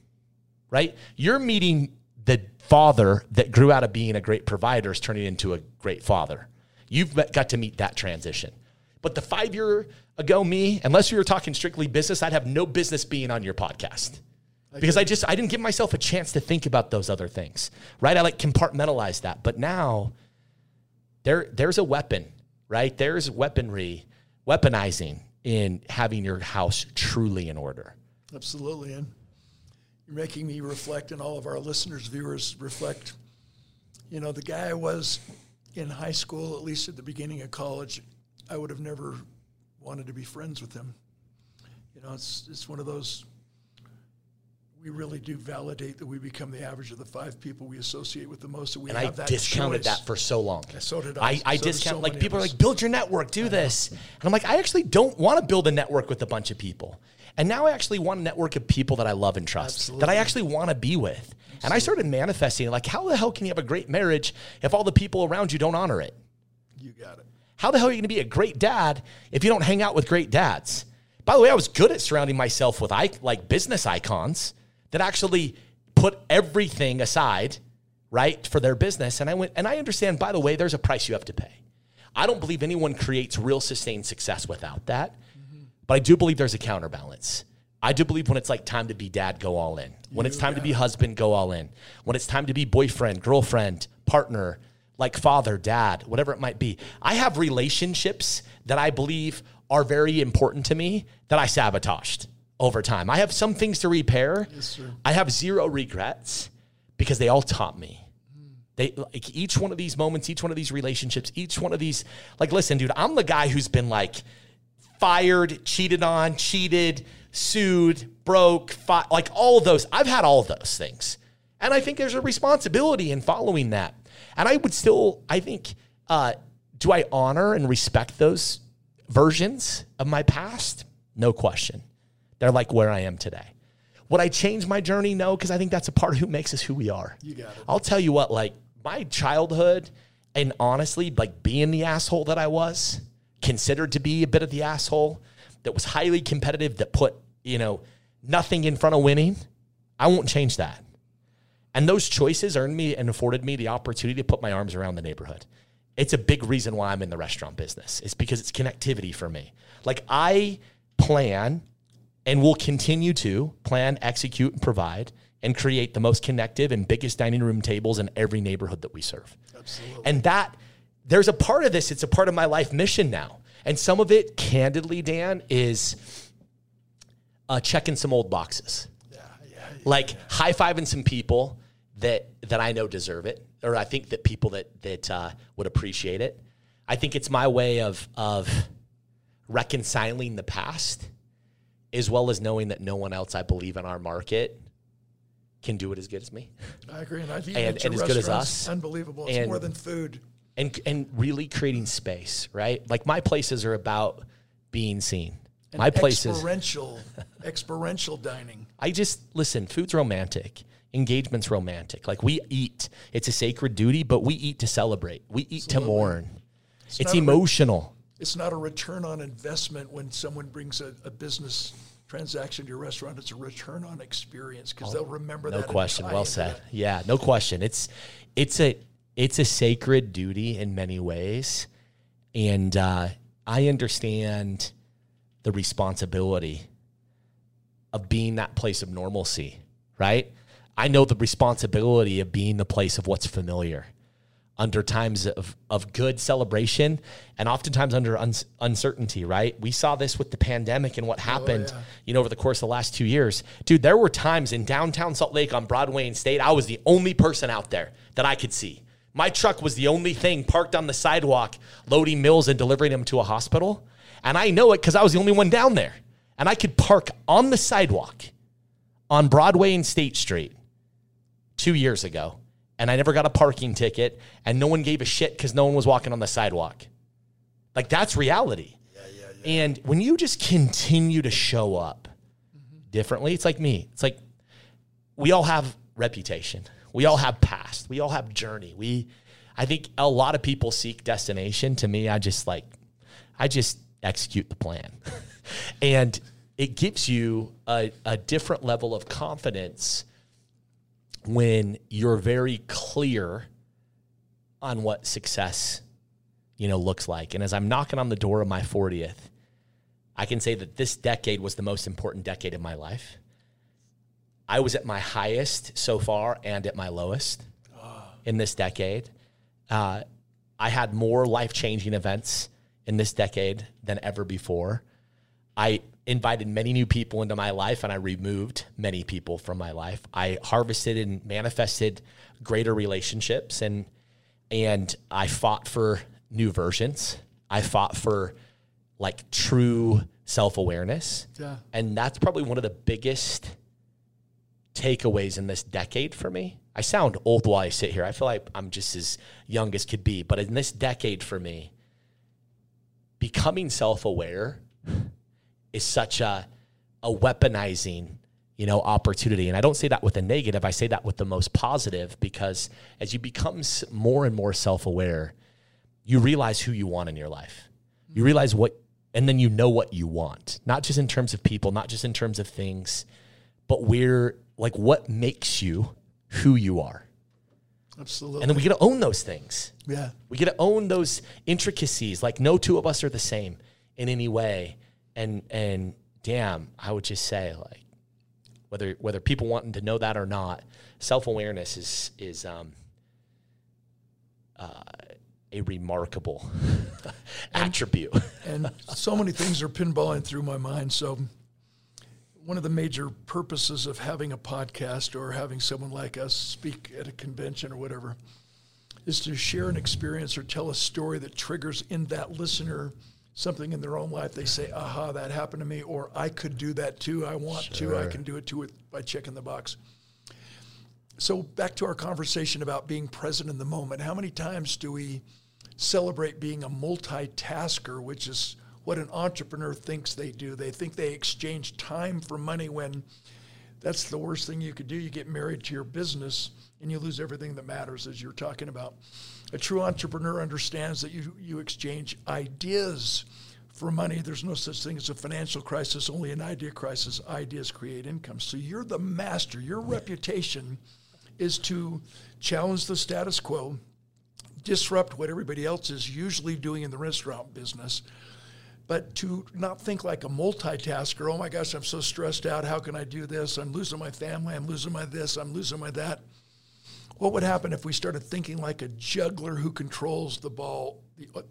right? You're meeting the father that grew out of being a great provider is turning into a great father. You've got to meet that transition. But the 5 year ago me, unless we were talking strictly business, I'd have no business being on your podcast because I didn't give myself a chance to think about those other things, right? I like compartmentalized that. But now there's a weapon, right? There's weaponizing in having your house truly in order. Absolutely. And you're making me reflect, and all of our listeners, viewers reflect, you know, the guy I was in high school, at least at the beginning of college, I would have never wanted to be friends with him. You know, it's one of those, we really do validate that we become the average of the five people we associate with the most. And I discounted that for so long. So did I. I discounted, like people are like, build your network, do this. And I'm like, I actually don't want to build a network with a bunch of people. And now I actually want a network of people that I love and trust, that I actually want to be with. Absolutely. And I started manifesting, like, how the hell can you have a great marriage if all the people around you don't honor it? You got it. How the hell are you going to be a great dad if you don't hang out with great dads? By the way, I was good at surrounding myself with like business icons that actually put everything aside, right, for their business. And I understand, by the way, there's a price you have to pay. I don't believe anyone creates real sustained success without that. But I do believe there's a counterbalance. I do believe when it's like time to be dad, go all in. When it's time to be husband, go all in. When it's time to be boyfriend, girlfriend, partner, like father, dad, whatever it might be. I have relationships that I believe are very important to me that I sabotaged over time. I have some things to repair. Yes, sir. I have zero regrets because they all taught me. Like each one of these moments, each one of these relationships, each one of these, like, listen, dude, I'm the guy who's been like, fired, cheated on, cheated, sued, broke, like all those. I've had all those things. And I think there's a responsibility in following that. And I would still, I think, do I honor and respect those versions of my past? No question. They're like where I am today. Would I change my journey? No, because I think that's a part of who makes us who we are. You got it. I'll tell you what, like my childhood and honestly, like being the asshole that I was, considered to be a bit of the asshole that was highly competitive, that put, you know, nothing in front of winning, I won't change that. And those choices earned me and afforded me the opportunity to put my arms around the neighborhood. It's a big reason why I'm in the restaurant business. It's because it's connectivity for me. Like I plan and will continue to plan, execute, and provide and create the most connective and biggest dining room tables in every neighborhood that we serve. Absolutely. And that, there's a part of this, it's a part of my life mission now. And some of it, candidly, Dan, is checking some old boxes. Like high-fiving some people that I know deserve it, or I think that people that would appreciate it. I think it's my way of reconciling the past as well as knowing that no one else I believe in our market can do it as good as me. I agree, and I've eaten and as good as us. Unbelievable! It's more than food. And really creating space, right? Like my places are about being seen. And my places experiential dining. I just listen. Food's romantic. Engagement's romantic. Like we eat. It's a sacred duty, but we eat to celebrate. We eat to mourn. It's emotional. It's not a return on investment when someone brings a business transaction to your restaurant. It's a return on experience because they'll remember that. No question. Well said. Yeah, no question. It's a sacred duty in many ways. And I understand the responsibility of being that place of normalcy, right? I know the responsibility of being the place of what's familiar under times of good celebration and oftentimes under uncertainty, right? We saw this with the pandemic and what happened, over the course of the last 2 years. Dude, there were times in downtown Salt Lake on Broadway and State, I was the only person out there that I could see. My truck was the only thing parked on the sidewalk, loading meals and delivering them to a hospital. And I know it because I was the only one down there. And I could park on the sidewalk on Broadway and State Street 2 years ago. And I never got a parking ticket. And no one gave a shit because no one was walking on the sidewalk. Like, that's reality. Yeah. And when you just continue to show up differently, it's like me. It's like we all have reputation. We all have past. We all have journey. I think a lot of people seek destination. To me, I just execute the plan. And it gives you a different level of confidence when you're very clear on what success, looks like. And as I'm knocking on the door of my 40th, I can say that this decade was the most important decade of my life. I was at my highest so far and at my lowest in this decade. I had more life-changing events in this decade than ever before. I invited many new people into my life, and I removed many people from my life. I harvested and manifested greater relationships, and I fought for new versions. I fought for true self-awareness. Yeah. And that's probably one of the biggest takeaways in this decade for me. I sound old while I sit here. I feel like I'm just as young as could be, but in this decade for me, becoming self-aware is such a weaponizing, opportunity. And I don't say that with a negative. I say that with the most positive, because as you become more and more self-aware, you realize who you want in your life. You realize and then what you want, not just in terms of people, not just in terms of things, but what makes you who you are. Absolutely. And then we get to own those things. Yeah. We get to own those intricacies. No two of us are the same in any way. And damn, I would just say, whether people wanting to know that or not, self-awareness is a remarkable attribute. And so many things are pinballing through my mind. So one of the major purposes of having a podcast or having someone like us speak at a convention or whatever is to share an experience or tell a story that triggers in that listener something in their own life. They say, aha, that happened to me, or I could do that too. I want to. I can do it too by checking the box. So back to our conversation about being present in the moment. How many times do we celebrate being a multitasker, which is what an entrepreneur thinks they do? They think they exchange time for money, when that's the worst thing you could do. You get married to your business and you lose everything that matters, as you're talking about. A true entrepreneur understands that you exchange ideas for money. There's no such thing as a financial crisis, only an idea crisis. Ideas create income. So you're the master. Your reputation is to challenge the status quo, disrupt what everybody else is usually doing in the restaurant business, but to not think like a multitasker. Oh my gosh, I'm so stressed out. How can I do this? I'm losing my family. I'm losing my this. I'm losing my that. What would happen if we started thinking like a juggler who controls the ball?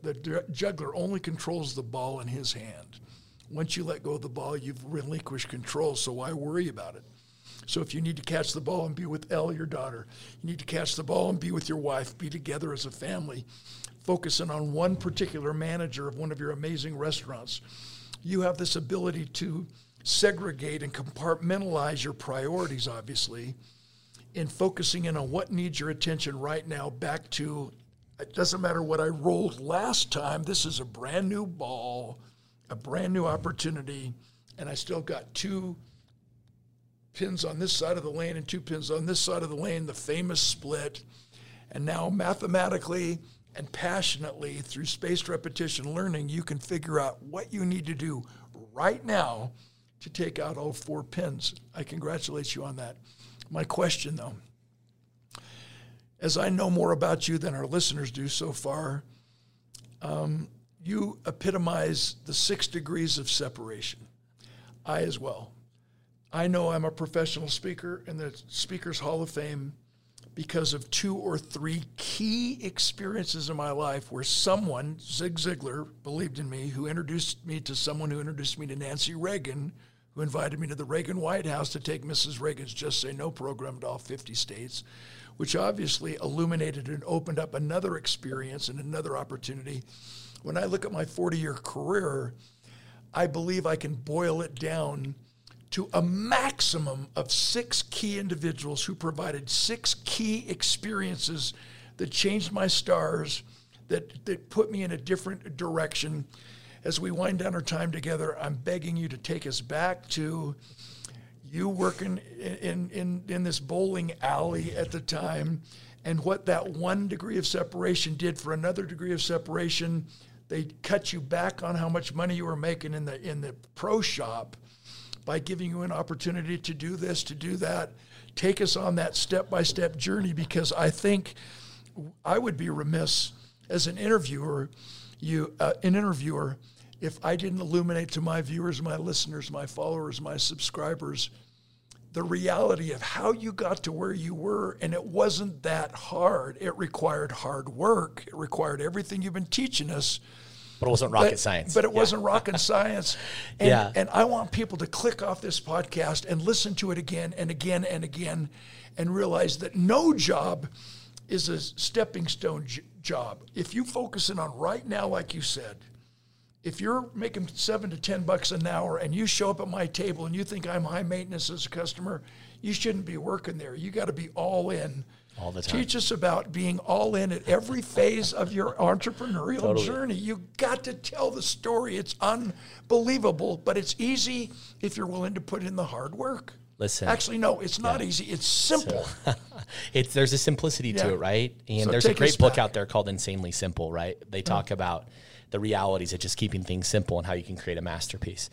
The juggler only controls the ball in his hand. Once you let go of the ball, you've relinquished control, so why worry about it? So if you need to catch the ball and be with Elle, your daughter, you need to catch the ball and be with your wife, be together as a family, focusing on one particular manager of one of your amazing restaurants. You have this ability to segregate and compartmentalize your priorities, obviously, in focusing in on what needs your attention right now, back to, it doesn't matter what I rolled last time, this is a brand new ball, a brand new opportunity, and I still got two pins on this side of the lane and two pins on this side of the lane, the famous split. And now mathematically and passionately through spaced repetition learning, you can figure out what you need to do right now to take out all four pins. I congratulate you on that. My question, though, as I know more about you than our listeners do so far, you epitomize the 6 degrees of separation. I as well. I know I'm a professional speaker in the Speakers Hall of Fame because of 2 or 3 key experiences in my life where someone, Zig Ziglar, believed in me, who introduced me to someone who introduced me to Nancy Reagan, who invited me to the Reagan White House to take Mrs. Reagan's Just Say No program to all 50 states, which obviously illuminated and opened up another experience and another opportunity. When I look at my 40-year career, I believe I can boil it down to a maximum of 6 key individuals who provided 6 key experiences that changed my stars, that put me in a different direction. As we wind down our time together, I'm begging you to take us back to you working in this bowling alley at the time, and what that 1 degree of separation did for another degree of separation. They cut you back on how much money you were making in the pro shop by giving you an opportunity to do this, to do that. Take us on that step-by-step journey, because I think I would be remiss as an interviewer, if I didn't illuminate to my viewers, my listeners, my followers, my subscribers, the reality of how you got to where you were. And it wasn't that hard. It required hard work. It required everything you've been teaching us. But it wasn't rocket science. But it wasn't rocket science. And, and I want people to click off this podcast and listen to it again and again and again and realize that no job is a stepping stone job. If you focus in on right now, like you said, if you're making $7 to $10 an hour and you show up at my table and you think I'm high maintenance as a customer, you shouldn't be working there. You got to be all in. All the time. Teach us about being all in at every phase of your entrepreneurial journey. You got to tell the story. It's unbelievable, but it's easy if you're willing to put in the hard work. Listen. Actually, no, it's not easy. It's simple. So, there's a simplicity to it, right? And so there's a great book out there called Insanely Simple, right? They talk about the realities of just keeping things simple and how you can create a masterpiece.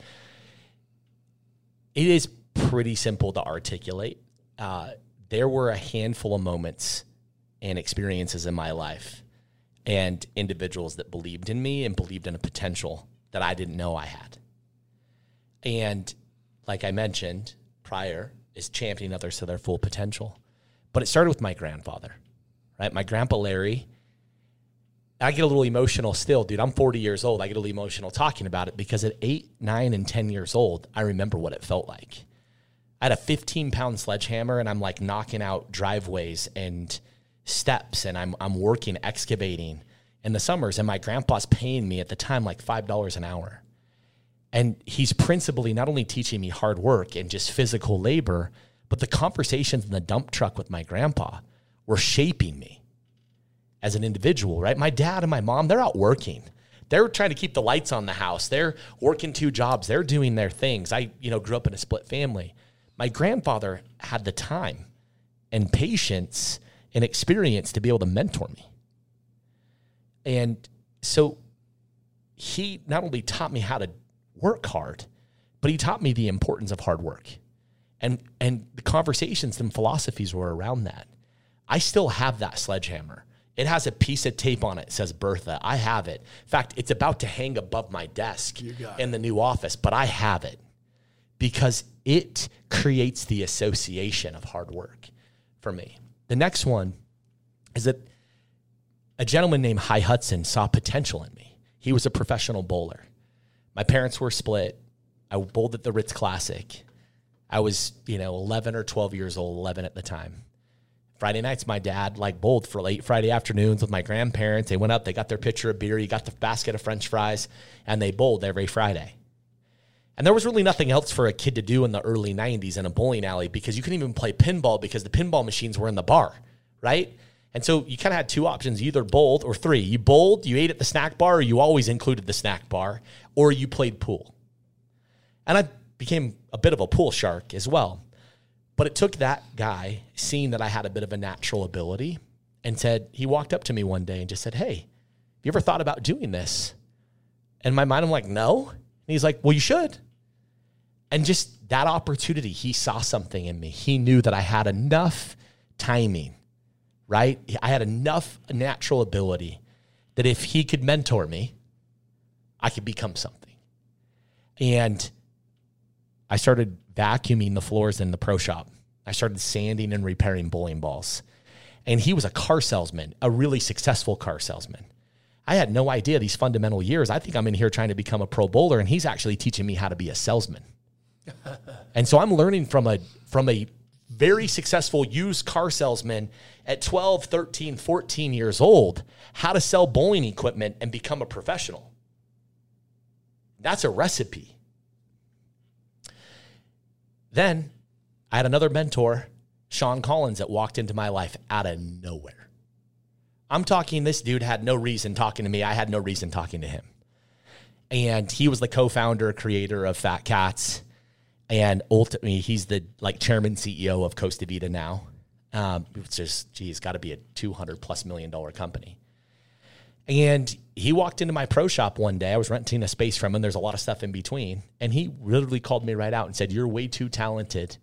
It is pretty simple to articulate. There were a handful of moments and experiences in my life and individuals that believed in me and believed in a potential that I didn't know I had. And like I mentioned prior, is championing others to their full potential. But it started with my grandfather, right? My grandpa, Larry. I get a little emotional still, dude. I'm 40 years old. I get a little emotional talking about it because at 8, 9, and 10 years old, I remember what it felt like. I had a 15-pound sledgehammer, and I'm like knocking out driveways and steps, and I'm working, excavating in the summers. And my grandpa's paying me at the time like $5 an hour. And he's principally not only teaching me hard work and just physical labor, but the conversations in the dump truck with my grandpa were shaping me as an individual, right? My dad and my mom, they're out working. They're trying to keep the lights on the house. They're working 2 jobs. They're doing their things. I, grew up in a split family. My grandfather had the time and patience and experience to be able to mentor me. And so he not only taught me how to work hard, but he taught me the importance of hard work. And the conversations and philosophies were around that. I still have that sledgehammer. It has a piece of tape on it that says Bertha. I have it. In fact, it's about to hang above my desk in the new office, but I have it. Because it creates the association of hard work for me. The next one is that a gentleman named Hi Hudson saw potential in me. He was a professional bowler. My parents were split. I bowled at the Ritz Classic. I was, 11 or 12 years old, 11 at the time. Friday nights, my dad bowled for late Friday afternoons with my grandparents. They went up, they got their pitcher of beer, you got the basket of French fries, and they bowled every Friday. And there was really nothing else for a kid to do in the early 90s in a bowling alley, because you couldn't even play pinball because the pinball machines were in the bar, right? And so you kind of had two options. You either bowled, or three. You bowled, you ate at the snack bar, or you always included the snack bar, or you played pool. And I became a bit of a pool shark as well. But it took that guy seeing that I had a bit of a natural ability, and said, he walked up to me one day and just said, "Hey, have you ever thought about doing this?" And in my mind, I'm like, "No." And he's like, "Well, you should." And just that opportunity, he saw something in me. He knew that I had enough timing, right? I had enough natural ability that if he could mentor me, I could become something. And I started vacuuming the floors in the pro shop. I started sanding and repairing bowling balls. And he was a car salesman, a really successful car salesman. I had no idea these fundamental years. I think I'm in here trying to become a pro bowler, and he's actually teaching me how to be a salesman. And so I'm learning from a very successful used car salesman at 12, 13, 14 years old, how to sell bowling equipment and become a professional. That's a recipe. Then I had another mentor, Sean Collins, that walked into my life out of nowhere. I'm talking, this dude had no reason talking to me. I had no reason talking to him. And he was the co-founder, creator of Fat Cats. And ultimately, he's the chairman, CEO of Costa Vida now. It's just, geez, got to be a $200+ million company. And he walked into my pro shop one day. I was renting a space from him. There's a lot of stuff in between. And he literally called me right out and said, "You're way too talented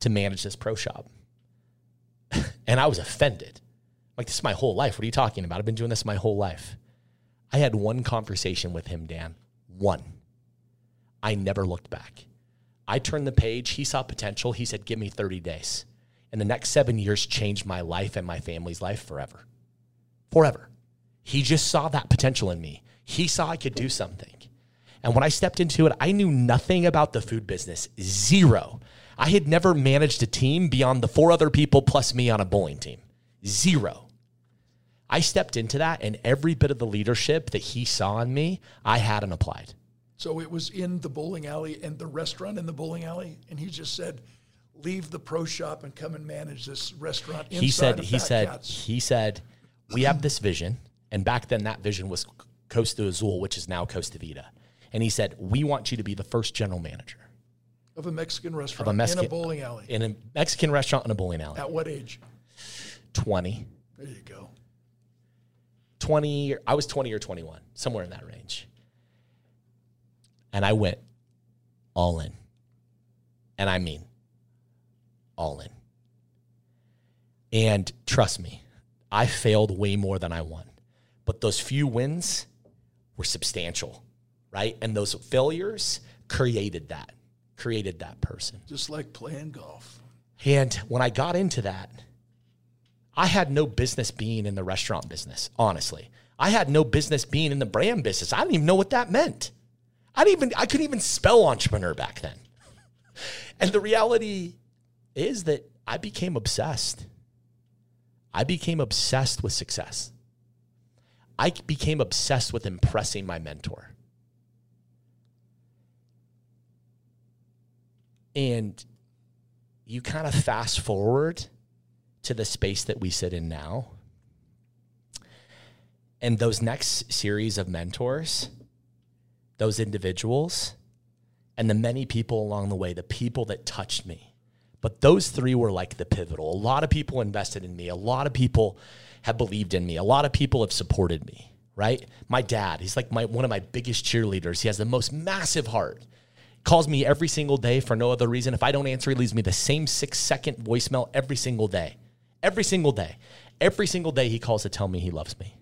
to manage this pro shop." And I was offended. Like, this is my whole life. What are you talking about? I've been doing this my whole life. I had one conversation with him, Dan. One. I never looked back. I turned the page. He saw potential. He said, "Give me 30 days. And the next 7 years changed my life and my family's life forever." Forever. He just saw that potential in me. He saw I could do something. And when I stepped into it, I knew nothing about the food business. Zero. I had never managed a team beyond the four other people plus me on a bowling team. Zero. I stepped into that, and every bit of the leadership that he saw in me, I had and applied. So it was in the bowling alley and the restaurant in the bowling alley, and he just said, "Leave the pro shop and come and manage this restaurant." Inside he said, "We have this vision," and back then that vision was Costa Azul, which is now Costa Vida. And he said, "We want you to be the first general manager of a Mexican restaurant in a bowling alley." In a Mexican restaurant in a bowling alley. At what age? 20. There you go. 20. I was 20 or 21, somewhere in that range. And I went all in. And I mean, all in. And trust me, I failed way more than I won. But those few wins were substantial, right? And those failures created that person. Just like playing golf. And when I got into that, I had no business being in the restaurant business, honestly. I had no business being in the brand business. I didn't even know what that meant. I couldn't even spell entrepreneur back then. And the reality is that I became obsessed. I became obsessed with success. I became obsessed with impressing my mentor. And you kind of fast forward to the space that we sit in now. And those next series of mentors, those individuals, and the many people along the way, the people that touched me. But those three were like the pivotal. A lot of people invested in me. A lot of people have believed in me. A lot of people have supported me, right? My dad, he's like one of my biggest cheerleaders. He has the most massive heart. Calls me every single day for no other reason. If I don't answer, he leaves me the same 6-second voicemail every single day. Every single day. Every single day he calls to tell me he loves me.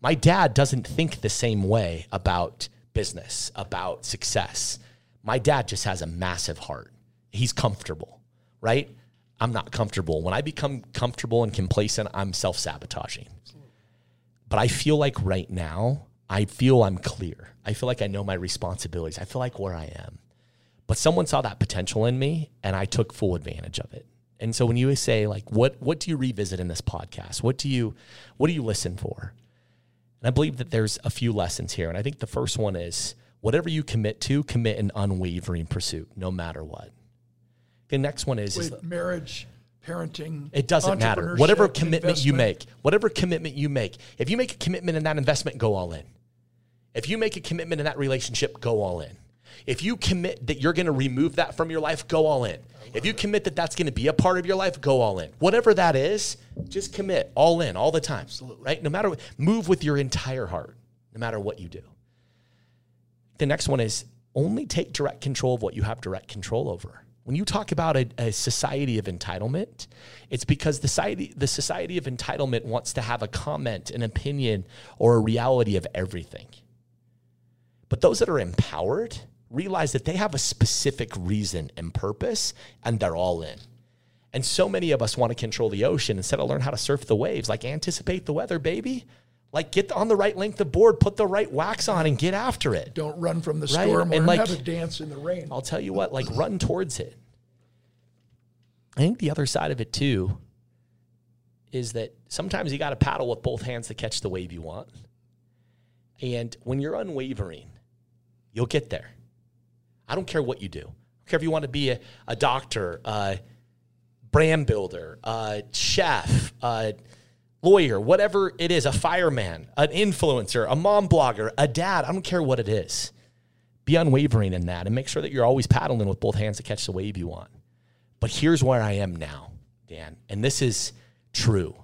My dad doesn't think the same way about business, about success. My dad just has a massive heart. He's comfortable, right? I'm not comfortable. When I become comfortable and complacent, I'm self-sabotaging. But I feel like right now, I feel I'm clear. I feel like I know my responsibilities. I feel like where I am. But someone saw that potential in me, and I took full advantage of it. And so when you say, like, what do you revisit in this podcast? What do you listen for? And I believe that there's a few lessons here. And I think the first one is whatever you commit to, commit an unwavering pursuit, no matter what. The next one is marriage, parenting. It doesn't matter. Whatever commitment you make, if you make a commitment in that investment, go all in. If you make a commitment in that relationship, go all in. If you commit that you're going to remove that from your life, go all in. If you commit that that's going to be a part of your life, go all in. Whatever that is, just commit all in all the time. Absolutely. Right? No matter what, move with your entire heart, no matter what you do. The next one is only take direct control of what you have direct control over. When you talk about a society of entitlement, it's because the society of entitlement wants to have a comment, an opinion, or a reality of everything. But those that are empowered realize that they have a specific reason and purpose, and they're all in. And so many of us want to control the ocean instead of learn how to surf the waves. Like, anticipate the weather, baby. Like, get on the right length of board, put the right wax on, and get after it. Don't run from the storm or have a dance in the rain. I'll tell you what, like, run towards it. I think the other side of it, too, is that sometimes you got to paddle with both hands to catch the wave you want. And when you're unwavering, you'll get there. I don't care what you do. I don't care if you want to be a doctor, a brand builder, a chef, a lawyer, whatever it is, a fireman, an influencer, a mom blogger, a dad. I don't care what it is. Be unwavering in that and make sure that you're always paddling with both hands to catch the wave you want. But here's where I am now, Dan, and this is true.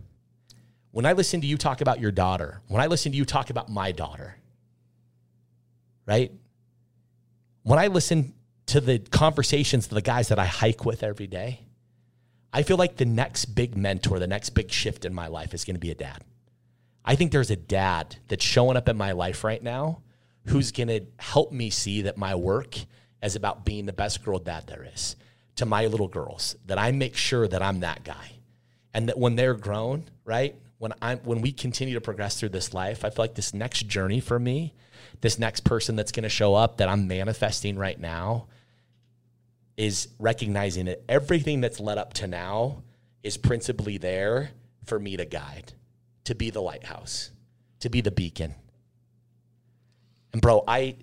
When I listen to you talk about your daughter, when I listen to you talk about my daughter, right? When I listen to the conversations of the guys that I hike with every day, I feel like the next big mentor, the next big shift in my life is going to be a dad. I think there's a dad that's showing up in my life right now who's going to help me see that my work is about being the best girl dad there is to my little girls, that I make sure that I'm that guy. And that when they're grown, right, when we continue to progress through this life, I feel like this next journey for me, this next person that's going to show up that I'm manifesting right now is recognizing that everything that's led up to now is principally there for me to guide, to be the lighthouse, to be the beacon. And, bro, I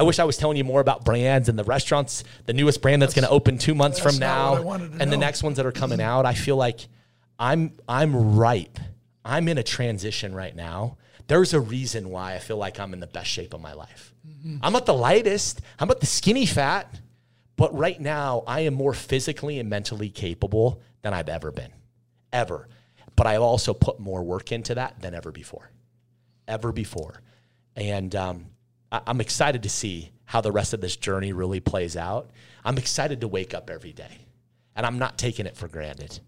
wish I was telling you more about brands and the restaurants, the newest brand that's going to open 2 months from now and the next ones that are coming out. I feel like I'm ripe. I'm in a transition right now. There's a reason why I feel like I'm in the best shape of my life. Mm-hmm. I'm not the lightest. I'm not the skinny fat. But right now, I am more physically and mentally capable than I've ever been. Ever. But I've also put more work into that than ever before. Ever before. And I'm excited to see how the rest of this journey really plays out. I'm excited to wake up every day. And I'm not taking it for granted.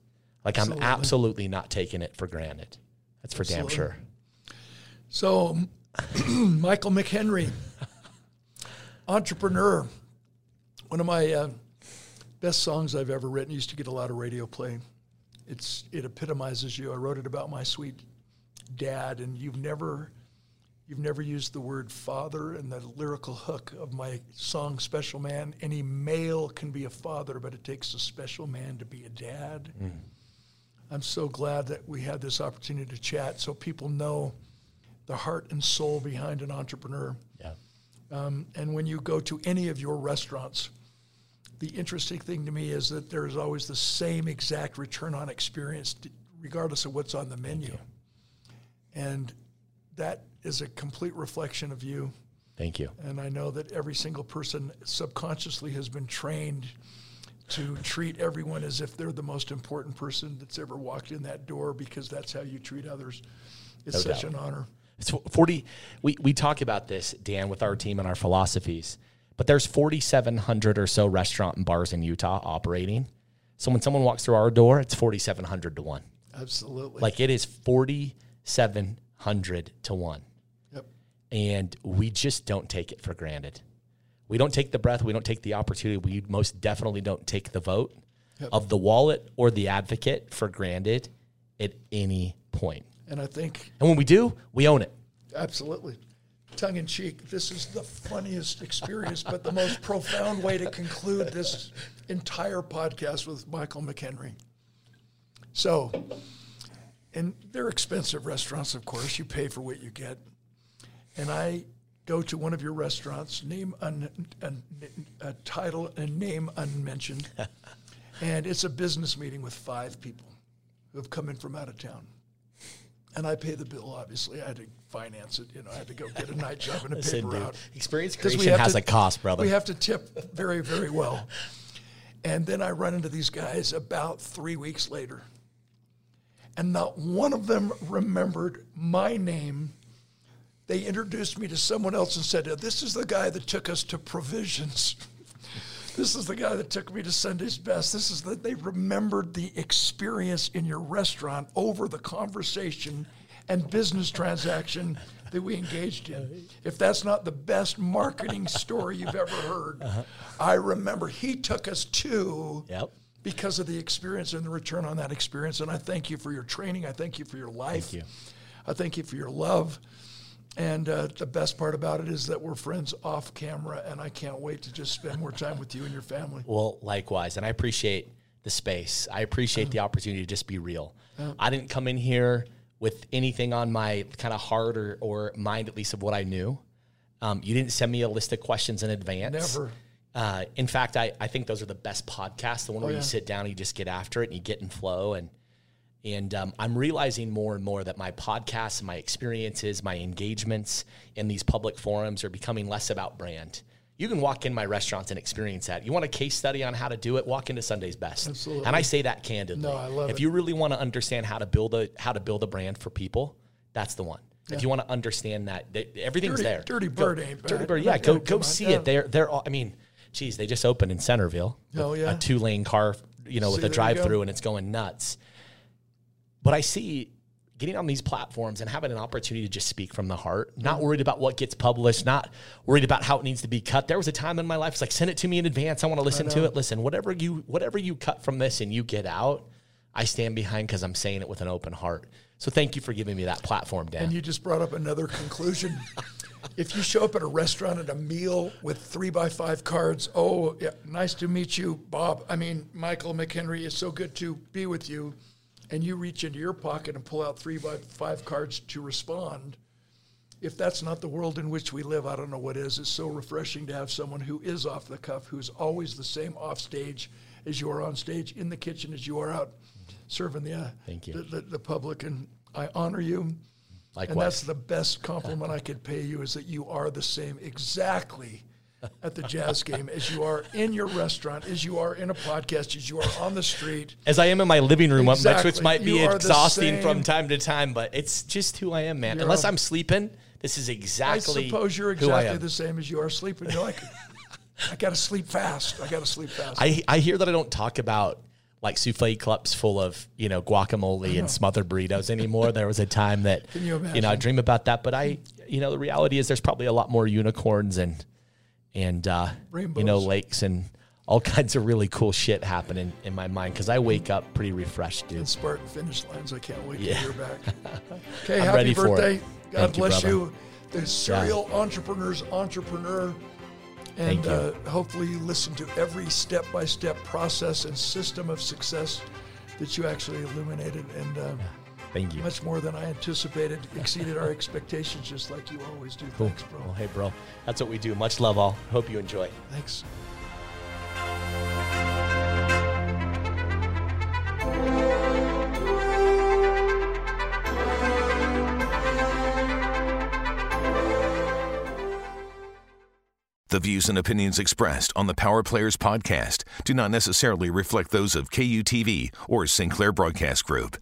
Like, I'm absolutely not taking it for granted. That's for damn sure. So, Michael McHenry, entrepreneur. One of my best songs I've ever written used to get a lot of radio play. It epitomizes you. I wrote it about my sweet dad, and you've never used the word father in the lyrical hook of my song, Special Man. Any male can be a father, but it takes a special man to be a dad. Mm. I'm so glad that we had this opportunity to chat so people know the heart and soul behind an entrepreneur. Yeah. And when you go to any of your restaurants, the interesting thing to me is that there is always the same exact return on experience, regardless of what's on the menu. And that is a complete reflection of you. Thank you. And I know that every single person subconsciously has been trained to treat everyone as if they're the most important person that's ever walked in that door, because that's how you treat others. It's such an honor. It's 40. We talk about this, Dan, with our team and our philosophies, but there's 4,700 or so restaurant and bars in Utah operating. So when someone walks through our door, it's 4,700 to 1. Absolutely. Like, it is 4,700 to 1. Yep. And we just don't take it for granted. We don't take the breath. We don't take the opportunity. We most definitely don't take the vote of the wallet or the advocate for granted at any point. And I think... And when we do, we own it. Absolutely. Tongue in cheek. This is the funniest experience, but the most profound way to conclude this entire podcast with Michael McHenry. So, and they're expensive restaurants, of course. You pay for what you get. And I go to one of your restaurants, title and name unmentioned, and it's a business meeting with 5 people who have come in from out of town. And I pay the bill, obviously. I had to finance it. You know, I had to go get a night job and a paper route. Experience creation has a cost, brother. We have to tip very, very well. And then I run into these guys about 3 weeks later. And not one of them remembered my name. They introduced me to someone else and said, this is the guy that took us to Provisions. This is the guy that took me to Sunday's Best. This is that they remembered the experience in your restaurant over the conversation and business transaction that we engaged in. If that's not the best marketing story you've ever heard, I remember he took us to because of the experience and the return on that experience. And I thank you for your training. I thank you for your life. Thank you. I thank you for your love. And the best part about it is that we're friends off camera, and I can't wait to just spend more time with you and your family. Well, likewise, and I appreciate the space. I appreciate the opportunity to just be real. I didn't come in here with anything on my kind of heart or mind, at least of what I knew. You didn't send me a list of questions in advance. Never. In fact, I think those are the best podcasts, the one where you sit down and you just get after it and you get in flow. And I'm realizing more and more that my podcasts, my experiences, my engagements in these public forums are becoming less about brand. You can walk in my restaurants and experience that. You want a case study on how to do it? Walk into Sunday's Best. Absolutely. And I say that candidly. No, I love it. If you really want to understand how to build a brand for people, that's the one. Yeah. If you want to understand that, everything's there. Dirty Bird ain't bad. Dirty Bird, yeah. Go see it. They're all, I mean, geez, they just opened in Centerville. Oh yeah. A 2-lane car, you know, with a drive-through, and it's going nuts. But I see getting on these platforms and having an opportunity to just speak from the heart, not worried about what gets published, not worried about how it needs to be cut. There was a time in my life, it's like, send it to me in advance. I want to listen to it. Listen, whatever you cut from this and you get out, I stand behind because I'm saying it with an open heart. So thank you for giving me that platform, Dan. And you just brought up another conclusion. If you show up at a restaurant at a meal with 3x5 cards, oh, yeah, nice to meet you, Bob. I mean, Michael McHenry, it's so good to be with you. And you reach into your pocket and pull out 3x5 cards to respond. If that's not the world in which we live, I don't know what is. It's so refreshing to have someone who is off the cuff, who's always the same off stage as you are on stage, in the kitchen as you are out serving the public. And I honor you. Likewise. And that's the best compliment I could pay you, is that you are the same exactly at the jazz game as you are in your restaurant, as you are in a podcast, as you are on the street, as I am in my living room, which might be exhausting from time to time, but it's just who I am, man. Unless I'm sleeping, this is exactly I suppose you're exactly the same as you are sleeping. You're like, I gotta sleep fast. I hear that I don't talk about like souffle cups full of, you know, guacamole and smothered burritos anymore. There was a time that, you know, I dream about that, but the reality is there's probably a lot more unicorns and rainbows, you know, lakes and all kinds of really cool shit happening in my mind, because I wake up pretty refreshed, dude. And Spartan finish lines, I can't wait to hear back. Okay, happy birthday. God bless you, the serial entrepreneur's entrepreneur. And hopefully you listen to every step-by-step process and system of success that you actually illuminated. And thank you. Much more than I anticipated, exceeded our expectations, just like you always do. Cool. Thanks, bro. Well, hey, bro. That's what we do. Much love, all. Hope you enjoy. Thanks. The views and opinions expressed on the Power Players podcast do not necessarily reflect those of KUTV or Sinclair Broadcast Group.